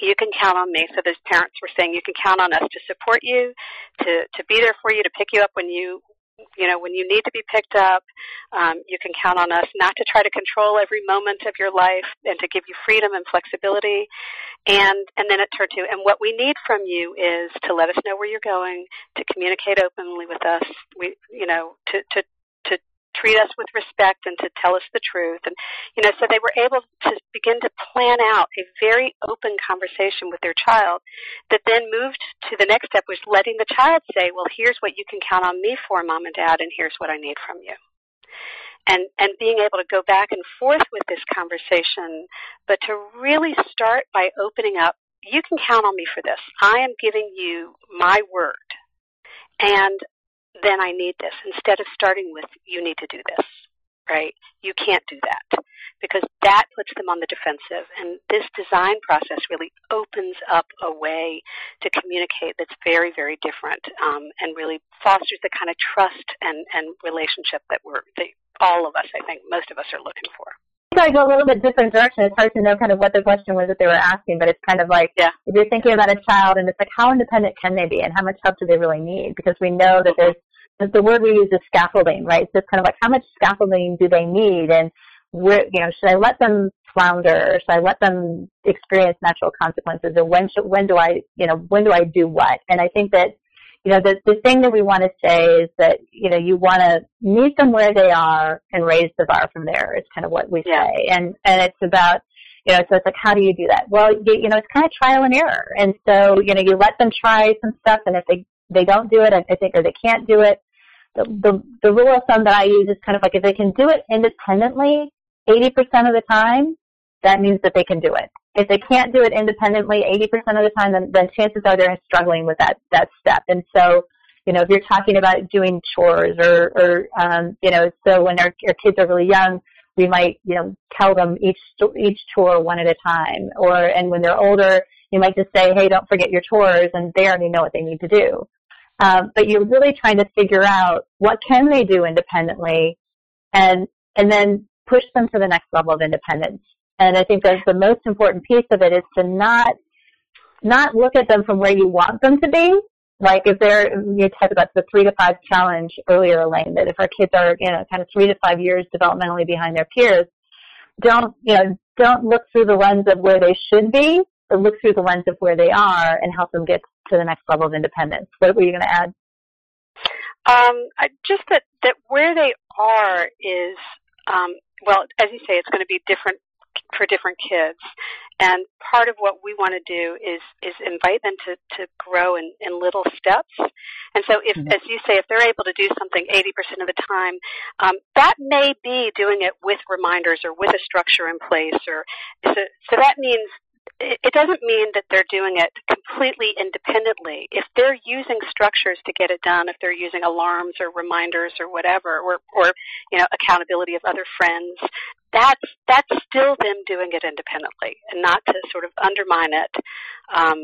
You can count on me. So those parents were saying, you can count on us to support you, to, to be there for you, to pick you up when you you know, when you need to be picked up. Um, you can count on us not to try to control every moment of your life and to give you freedom and flexibility. And, and then it turned to, and what we need from you is to let us know where you're going, to communicate openly with us, we, you know, to, to, to treat us with respect and to tell us the truth. And, you know, so they were able to begin to plan out a very open conversation with their child that then moved to the next step, was letting the child say, well, here's what you can count on me for, Mom and Dad, and here's what I need from you. And, and being able to go back and forth with this conversation, but to really start by opening up, you can count on me for this. I am giving you my word. And then I need this, instead of starting with, you need to do this, right? You can't do that, because that puts them on the defensive. And this design process really opens up a way to communicate that's very, very different, um, and really fosters the kind of trust and, and relationship that we're, that all of us, I think, most of us are looking for. I go a little bit different direction. It's hard to know kind of what the question was that they were asking, but it's kind of like, yeah. If you're thinking about a child, and it's like, how independent can they be, and how much help do they really need? Because we know that there's, the word we use is scaffolding, right? So it's kind of like, how much scaffolding do they need, and where, you know, should I let them flounder? Should I let them experience natural consequences, or when should, when do I, you know, when do I do what? And I think that, you know, the the thing that we want to say is that, you know, you want to meet them where they are and raise the bar from there is kind of what we yeah. say. And, and it's about, you know, so it's like, how do you do that? Well, you, you know, it's kind of trial and error. And so, you know, you let them try some stuff, and if they, they don't do it, I think, or they can't do it, the, the, the rule of thumb that I use is kind of like, if they can do it independently eighty percent of the time, that means that they can do it. If they can't do it independently eighty percent of the time, then, then chances are they're struggling with that, that step. And so, you know, if you're talking about doing chores or, or um, you know, so when our, our kids are really young, we might, you know, tell them each each chore one at a time. Or, and when they're older, you might just say, hey, don't forget your chores, and they already know what they need to do. Um, but you're really trying to figure out what can they do independently, and and then push them to the next level of independence. And I think that's the most important piece of it, is to not not look at them from where you want them to be. Like if they're, you talked about the three to five challenge earlier, Elaine, that if our kids are, you know, kind of three to five years developmentally behind their peers, don't, you know, don't look through the lens of where they should be, but look through the lens of where they are and help them get to the next level of independence. What were you going to add? Um, just that, that where they are is, um, well, as you say, it's going to be different for different kids, and part of what we want to do is is invite them to, to grow in, in little steps. And so if, as you say, if they're able to do something eighty percent of the time, um, that may be doing it with reminders or with a structure in place, or so, so that means it doesn't mean that they're doing it completely independently. If they're using structures to get it done, if they're using alarms or reminders or whatever, or, or you know, accountability of other friends, that's that's still them doing it independently, and not to sort of undermine it. Um,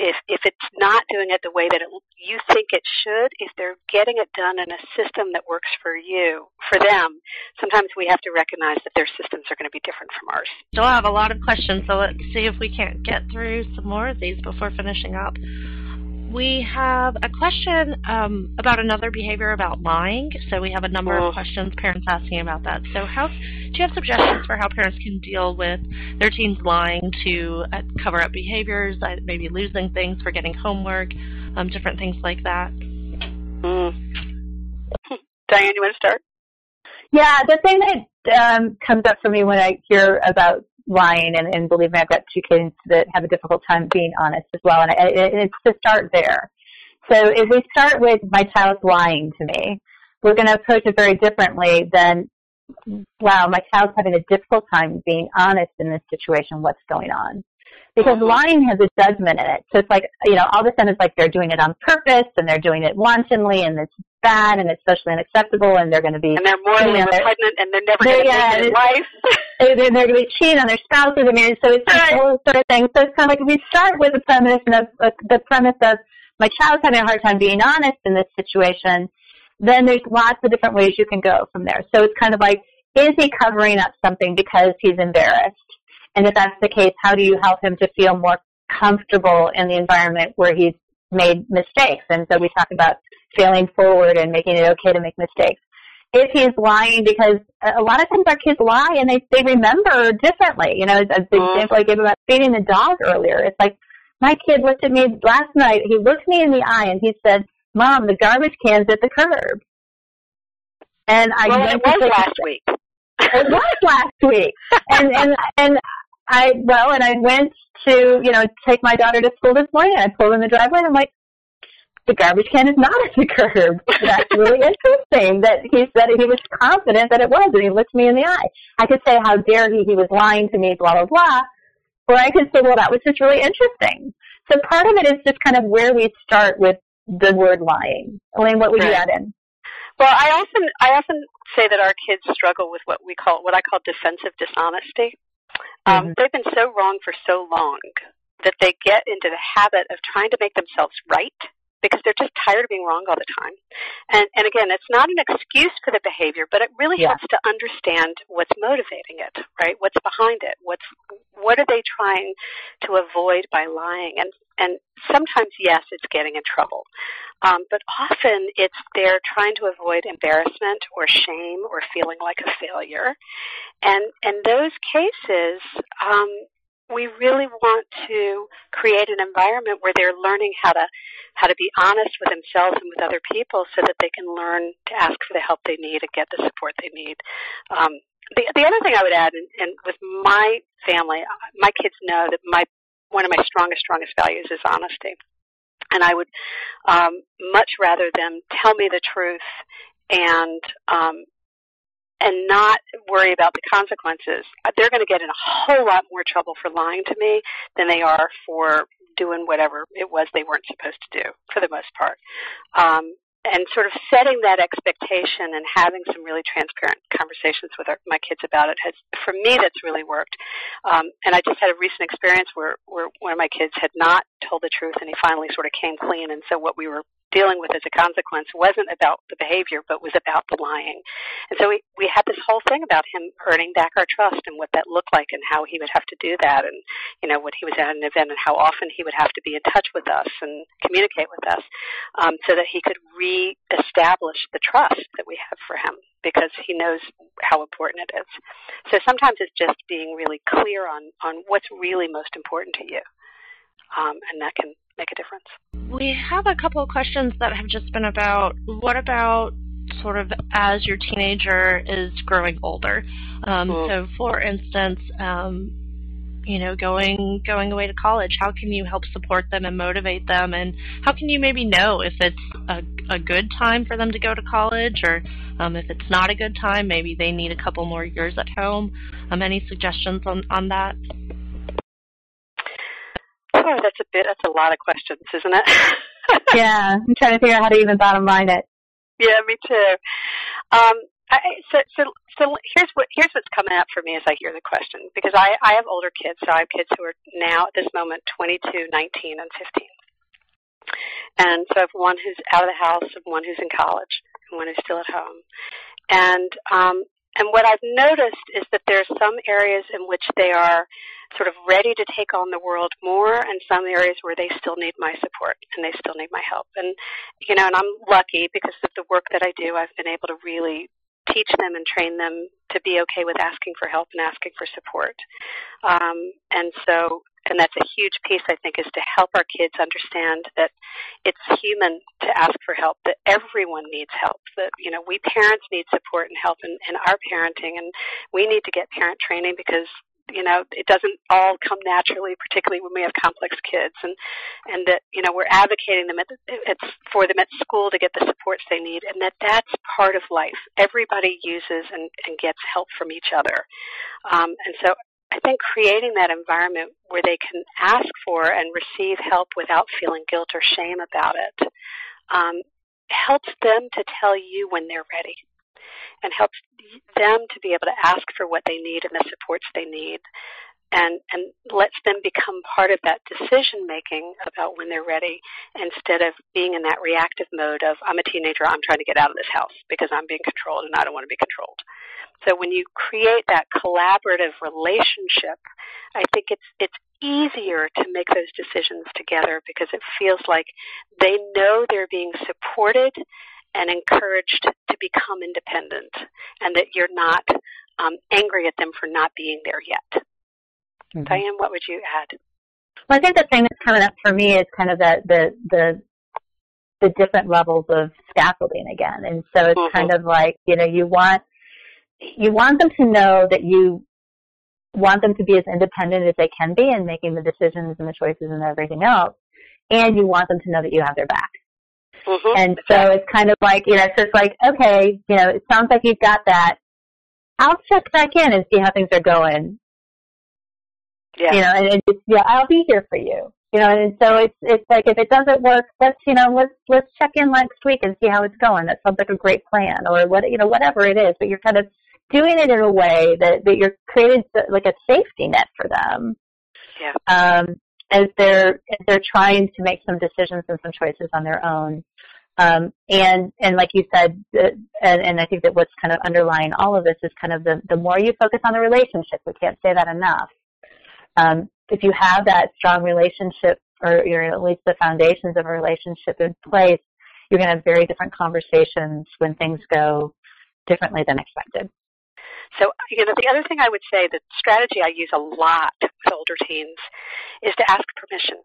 if if it's not doing it the way that it, you think it should, if they're getting it done in a system that works for you, for them, sometimes we have to recognize that their systems are going to be different from ours. Still have a lot of questions, so let's see if we can't get through some more of these before finishing up. We have a question um, about another behavior, about lying. So we have a number of questions, parents asking about that. So how, do you have suggestions for how parents can deal with their teens lying to uh, cover up behaviors, uh, maybe losing things, forgetting homework, um, different things like that? Mm. Diane, you want to start? Yeah, the thing that um, comes up for me when I hear about lying, and, and believe me, I've got two kids that have a difficult time being honest as well, and I, it, it's to start there. So if we start with my child's lying to me, we're going to approach it very differently than, wow, my child's having a difficult time being honest in this situation, what's going on? Because lying has a judgment in it. So it's like, you know, all of a sudden it's like they're doing it on purpose and they're doing it wantonly and it's bad and it's socially unacceptable and they're going to be... And they're morally repugnant and they're never going to make it in life. And they're going to be cheating on their spouses. I mean, so it's like all sort of things. So it's kind of like we start with the premise of, uh, the premise of my child's having a hard time being honest in this situation, then there's lots of different ways you can go from there. So it's kind of like, is he covering up something because he's embarrassed? And if that's the case, how do you help him to feel more comfortable in the environment where he's made mistakes? And so we talk about failing forward and making it okay to make mistakes. If he's lying, because a lot of times our kids lie and they, they remember differently. You know, the example I gave about feeding the dog earlier, it's like, my kid looked at me last night, he looked me in the eye and he said, Mom, the garbage can's at the curb. And I well, it was last week. It was last week. And, and, and I, well, and I went to, you know, take my daughter to school this morning and I pulled in the driveway and I'm like, the garbage can is not at the curb. That's really interesting that he said he was confident that it was and he looked me in the eye. I could say, how dare he, he was lying to me, blah, blah, blah. Or I could say, well, that was just really interesting. So part of it is just kind of where we start with the word lying. Elaine, what would right. you add in? Well, I often I often say that our kids struggle with what we call what I call defensive dishonesty. Um, mm-hmm. They've been so wrong for so long that they get into the habit of trying to make themselves right because they're just tired of being wrong all the time. And, and again, it's not an excuse for the behavior, but it really yeah. helps to understand what's motivating it, right? What's behind it? What's what are they trying to avoid by lying? And and sometimes, yes, it's getting in trouble. Um, but often it's they're trying to avoid embarrassment or shame or feeling like a failure. And in those cases, um, we really want to create an environment where they're learning how to how to be honest with themselves and with other people so that they can learn to ask for the help they need and get the support they need. Um, the, the other thing I would add, and, and with my family, my kids know that my one of my strongest, strongest values is honesty. And I would um, much rather them tell me the truth and um, and not worry about the consequences. They're going to get in a whole lot more trouble for lying to me than they are for doing whatever it was they weren't supposed to do, for the most part. Um, and sort of setting that expectation and having some really transparent conversations with our, my kids about it has, for me, that's really worked. Um, and I just had a recent experience where, where one of my kids had not told the truth and he finally sort of came clean. And so what we were dealing with as a consequence wasn't about the behavior, but was about the lying. And so we, we had this whole thing about him earning back our trust and what that looked like and how he would have to do that and, you know, when he was at an event and how often he would have to be in touch with us and communicate with us um, so that he could reestablish the trust that we have for him because he knows how important it is. So sometimes it's just being really clear on, on what's really most important to you. Um, and that can make a difference. We have a couple of questions that have just been about what about sort of as your teenager is growing older. Um, cool. So, for instance, um, you know, going going away to college. How can you help support them and motivate them? And how can you maybe know if it's a, a good time for them to go to college, or um, if it's not a good time, maybe they need a couple more years at home. Um, any suggestions on on that? Oh, that's a bit. That's a lot of questions, isn't it? Yeah, I'm trying to figure out how to even bottom line it. Yeah, me too. Um, I, so, so, so here's what here's what's coming up for me as I hear the question, because I, I have older kids, so I have kids who are now at this moment twenty-two, nineteen, and fifteen, and so I have one who's out of the house, and one who's in college, and one who's still at home, and um, and what I've noticed is that there are some areas in which they are sort of ready to take on the world more and some areas where they still need my support and they still need my help. And, you know, and I'm lucky because of the work that I do, I've been able to really teach them and train them to be okay with asking for help and asking for support. Um, and so, and that's a huge piece, I think, is to help our kids understand that it's human to ask for help, that everyone needs help, that, you know, we parents need support and help in, in our parenting, and we need to get parent training because you know, it doesn't all come naturally, particularly when we have complex kids, and and that, you know, we're advocating them at, at, for them at school to get the supports they need, and that that's part of life. Everybody uses and, and gets help from each other. Um, and so I think creating that environment where they can ask for and receive help without feeling guilt or shame about it um, helps them to tell you when they're ready and helps them to be able to ask for what they need and the supports they need and, and lets them become part of that decision-making about when they're ready instead of being in that reactive mode of, I'm a teenager, I'm trying to get out of this house because I'm being controlled and I don't want to be controlled. So when you create that collaborative relationship, I think it's it's easier to make those decisions together because it feels like they know they're being supported and encouraged to become independent and that you're not um, angry at them for not being there yet. Mm-hmm. Diane, what would you add? Well, I think the thing that's coming up for me is kind of the the, the the different levels of scaffolding again. And so it's mm-hmm. kind of like, you know, you want you want them to know that you want them to be as independent as they can be in making the decisions and the choices and everything else, and you want them to know that you have their back. Mm-hmm. And so it's kind of like, you know, so it's like, okay, you know, it sounds like you've got that. I'll check back in and see how things are going. Yeah. You know, and it's, yeah, you know, I'll be here for you. You know, and so it's it's like if it doesn't work, let's you know let's let's check in next week and see how it's going. That sounds like a great plan, or what you know whatever it is. But you're kind of doing it in a way that, that you're creating like a safety net for them, yeah. Um, as they're as they're trying to make some decisions and some choices on their own. Um, and and like you said, uh, and, and I think that what's kind of underlying all of this is kind of the the more you focus on the relationship. We can't say that enough. Um, if you have that strong relationship or you're at least the foundations of a relationship in place, you're going to have very different conversations when things go differently than expected. So, you know, the other thing I would say, the strategy I use a lot with older teens is to ask permission.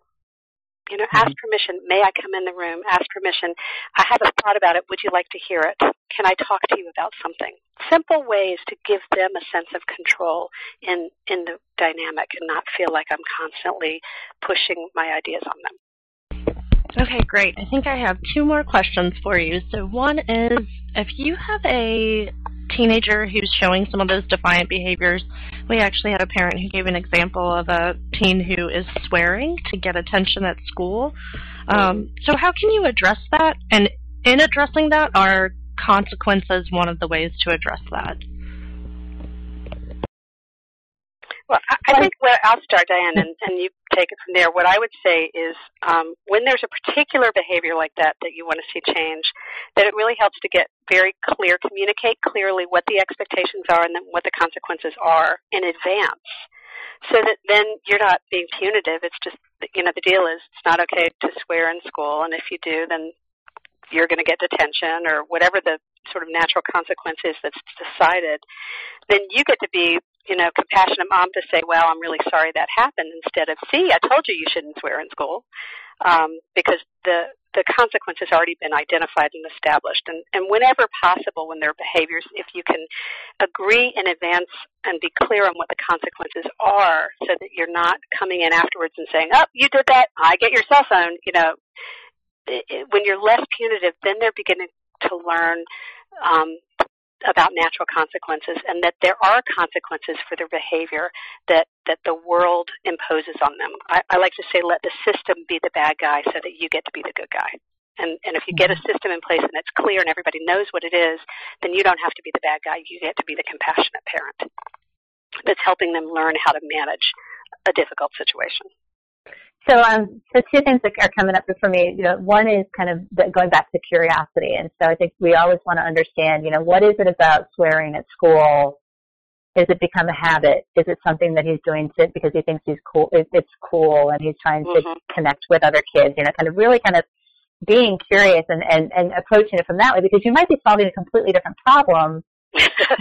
You know, ask permission. May I come in the room? Ask permission. I have a thought about it. Would you like to hear it? Can I talk to you about something? Simple ways to give them a sense of control in, in the dynamic and not feel like I'm constantly pushing my ideas on them. Okay, great. I think I have two more questions for you. So one is, if you have a teenager who's showing some of those defiant behaviors, we actually had a parent who gave an example of a teen who is swearing to get attention at school. Um, so how can you address that? And in addressing that, are consequences one of the ways to address that? Well, I think where I'll start, Diane, and, and you take it from there. What I would say is um, when there's a particular behavior like that that you want to see change, that it really helps to get very clear, communicate clearly what the expectations are and then what the consequences are in advance so that then you're not being punitive. It's just, you know, the deal is it's not okay to swear in school, and if you do, then you're going to get detention or whatever the sort of natural consequence is that's decided. Then you get to be, you know, compassionate mom to say, well, I'm really sorry that happened, instead of, see, I told you you shouldn't swear in school, um, because the, the consequence has already been identified and established. And, and whenever possible, when there are behaviors, if you can agree in advance and be clear on what the consequences are so that you're not coming in afterwards and saying, oh, you did that, I get your cell phone, you know, it, it, when you're less punitive, then they're beginning to learn um about natural consequences and that there are consequences for their behavior that, that the world imposes on them. I, I like to say let the system be the bad guy so that you get to be the good guy. And, and if you get a system in place and it's clear and everybody knows what it is, then you don't have to be the bad guy. You get to be the compassionate parent that's helping them learn how to manage a difficult situation. So, um, so two things that are coming up for me. You know, one is kind of the, going back to curiosity, and so I think we always want to understand, you know, what is it about swearing at school? Has it become a habit? Is it something that he's doing to, because he thinks he's cool? It, it's cool, and he's trying mm-hmm. to connect with other kids. You know, kind of really kind of being curious and, and, and approaching it from that way, because you might be solving a completely different problem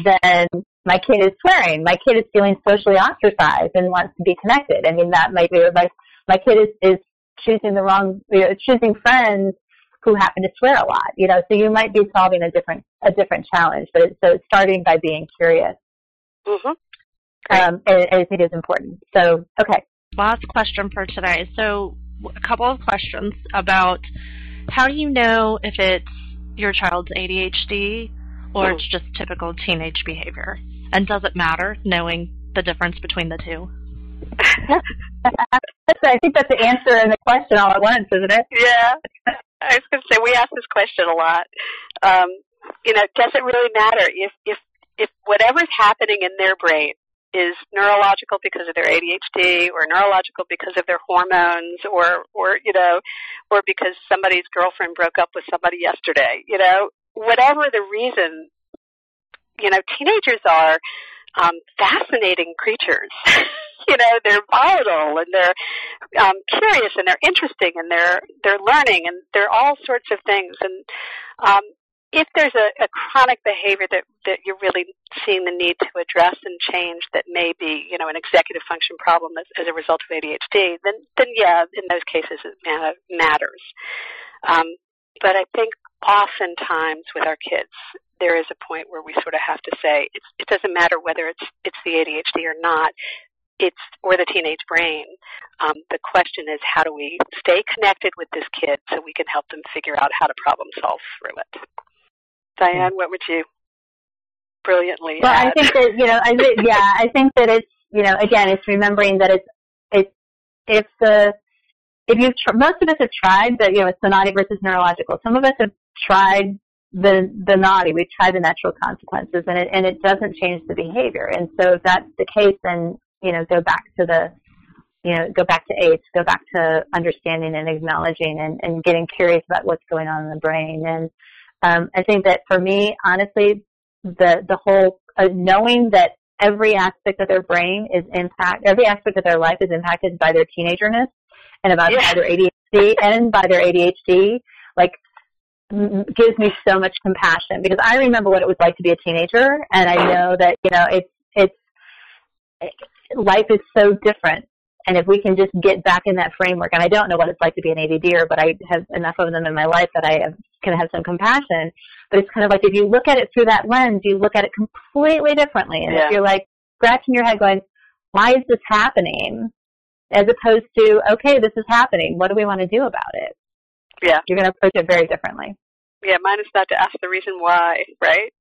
than my kid is swearing. My kid is feeling socially ostracized and wants to be connected. I mean, that might be like. My kid is, is choosing the wrong, you know, choosing friends who happen to swear a lot, you know, so you might be solving a different, a different challenge, but it's, so it's starting by being curious. Mm-hmm. Um, and, and I think it's important. So, okay. Last question for today. So a couple of questions about how do you know if it's your child's A D H D or oh. it's just typical teenage behavior, and does it matter knowing the difference between the two? I think that's the answer and the question all at once, isn't it? Yeah. I was going to say, we ask this question a lot. Um, you know, does it really matter if, if, if whatever's happening in their brain is neurological because of their A D H D, or neurological because of their hormones, or, or, you know, or because somebody's girlfriend broke up with somebody yesterday, you know, whatever the reason, you know, teenagers are um, fascinating creatures. You know, they're volatile, and they're um, curious, and they're interesting, and they're they're learning, and they're all sorts of things. And um, if there's a, a chronic behavior that, that you're really seeing the need to address and change, that may be, you know, an executive function problem as, as a result of A D H D, then, then yeah, in those cases it matters. Um, but I think oftentimes with our kids, there is a point where we sort of have to say, it's, it doesn't matter whether it's it's the A D H D or not. It's or the teenage brain. Um, the question is, how do we stay connected with this kid so we can help them figure out how to problem solve through it? Diane, what would you brilliantly Well, add? I think that, you know, I th yeah, I think that it's, you know, again, it's remembering that it's, it's if the, if you've, tr most of us have tried the, you know, it's synodic versus neurological. Some of us have tried the, the naughty. We've tried the natural consequences, and it, and it doesn't change the behavior. And so if that's the case, then, you know, go back to the, you know, go back to AIDS, go back to understanding and acknowledging and, and getting curious about what's going on in the brain. And um, I think that for me, honestly, the the whole uh, knowing that every aspect of their brain is impact, every aspect of their life is impacted by their teenagerness and about yeah. by their A D H D and by their A D H D, like, gives me so much compassion, because I remember what it was like to be a teenager, and I know that, you know, it's it's it, life is so different, and if we can just get back in that framework, and I don't know what it's like to be an A D D er, but I have enough of them in my life that I have, can have some compassion, but it's kind of like, if you look at it through that lens, you look at it completely differently, and yeah. if you're like scratching your head going, why is this happening, as opposed to, okay, this is happening, what do we want to do about it? Yeah. You're going to approach it very differently. Yeah, mine is not to ask the reason why, right?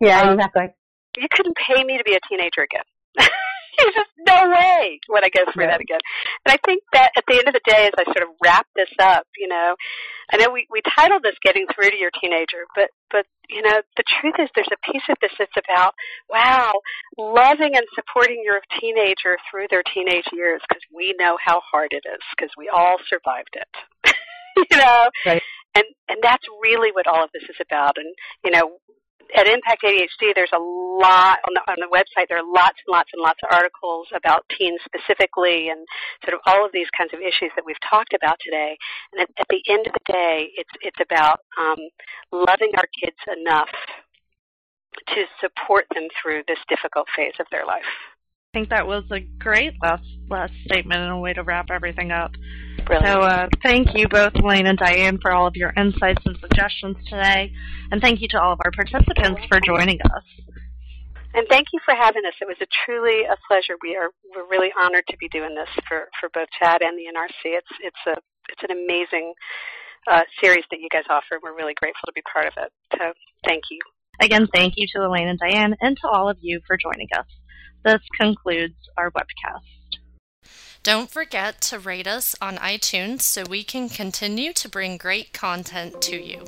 Yeah, um, exactly. You couldn't pay me to be a teenager again. There's just no way when I go through yeah. that again. And I think that at the end of the day, as I sort of wrap this up, you know, I know we, we titled this Getting Through to Your Teenager, but, but, you know, the truth is there's a piece of this that's about, wow, loving and supporting your teenager through their teenage years, because we know how hard it is, because we all survived it, you know. Right. And, and that's really what all of this is about. And, you know, at Impact A D H D, there's a lot on the, on the website. There are lots and lots and lots of articles about teens specifically, and sort of all of these kinds of issues that we've talked about today. And at, at the end of the day, it's it's about um, loving our kids enough to support them through this difficult phase of their life. I think that was a great last last statement and a way to wrap everything up. Brilliant. So uh, thank you both, Elaine and Diane, for all of your insights and suggestions today, and thank you to all of our participants for joining us. And thank you for having us. It was a truly a pleasure. We are we're really honored to be doing this for for both CHADD and the N R C. It's it's a it's an amazing uh, series that you guys offer. We're really grateful to be part of it. So thank you again. Thank you to Elaine and Diane, and to all of you for joining us. This concludes our webcast. Don't forget to rate us on iTunes so we can continue to bring great content to you.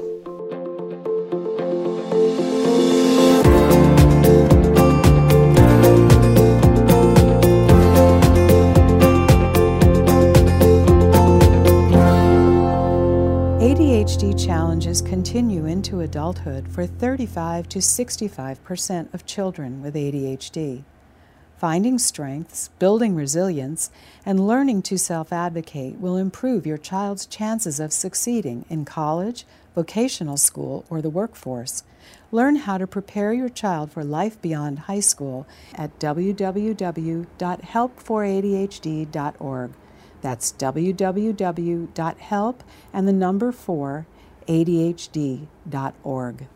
A D H D challenges continue into adulthood for thirty-five to sixty-five percent of children with A D H D. Finding strengths, building resilience, and learning to self-advocate will improve your child's chances of succeeding in college, vocational school, or the workforce. Learn how to prepare your child for life beyond high school at w w w dot help for A D H D dot org. That's w w w dot help and the number four A D H D dot org.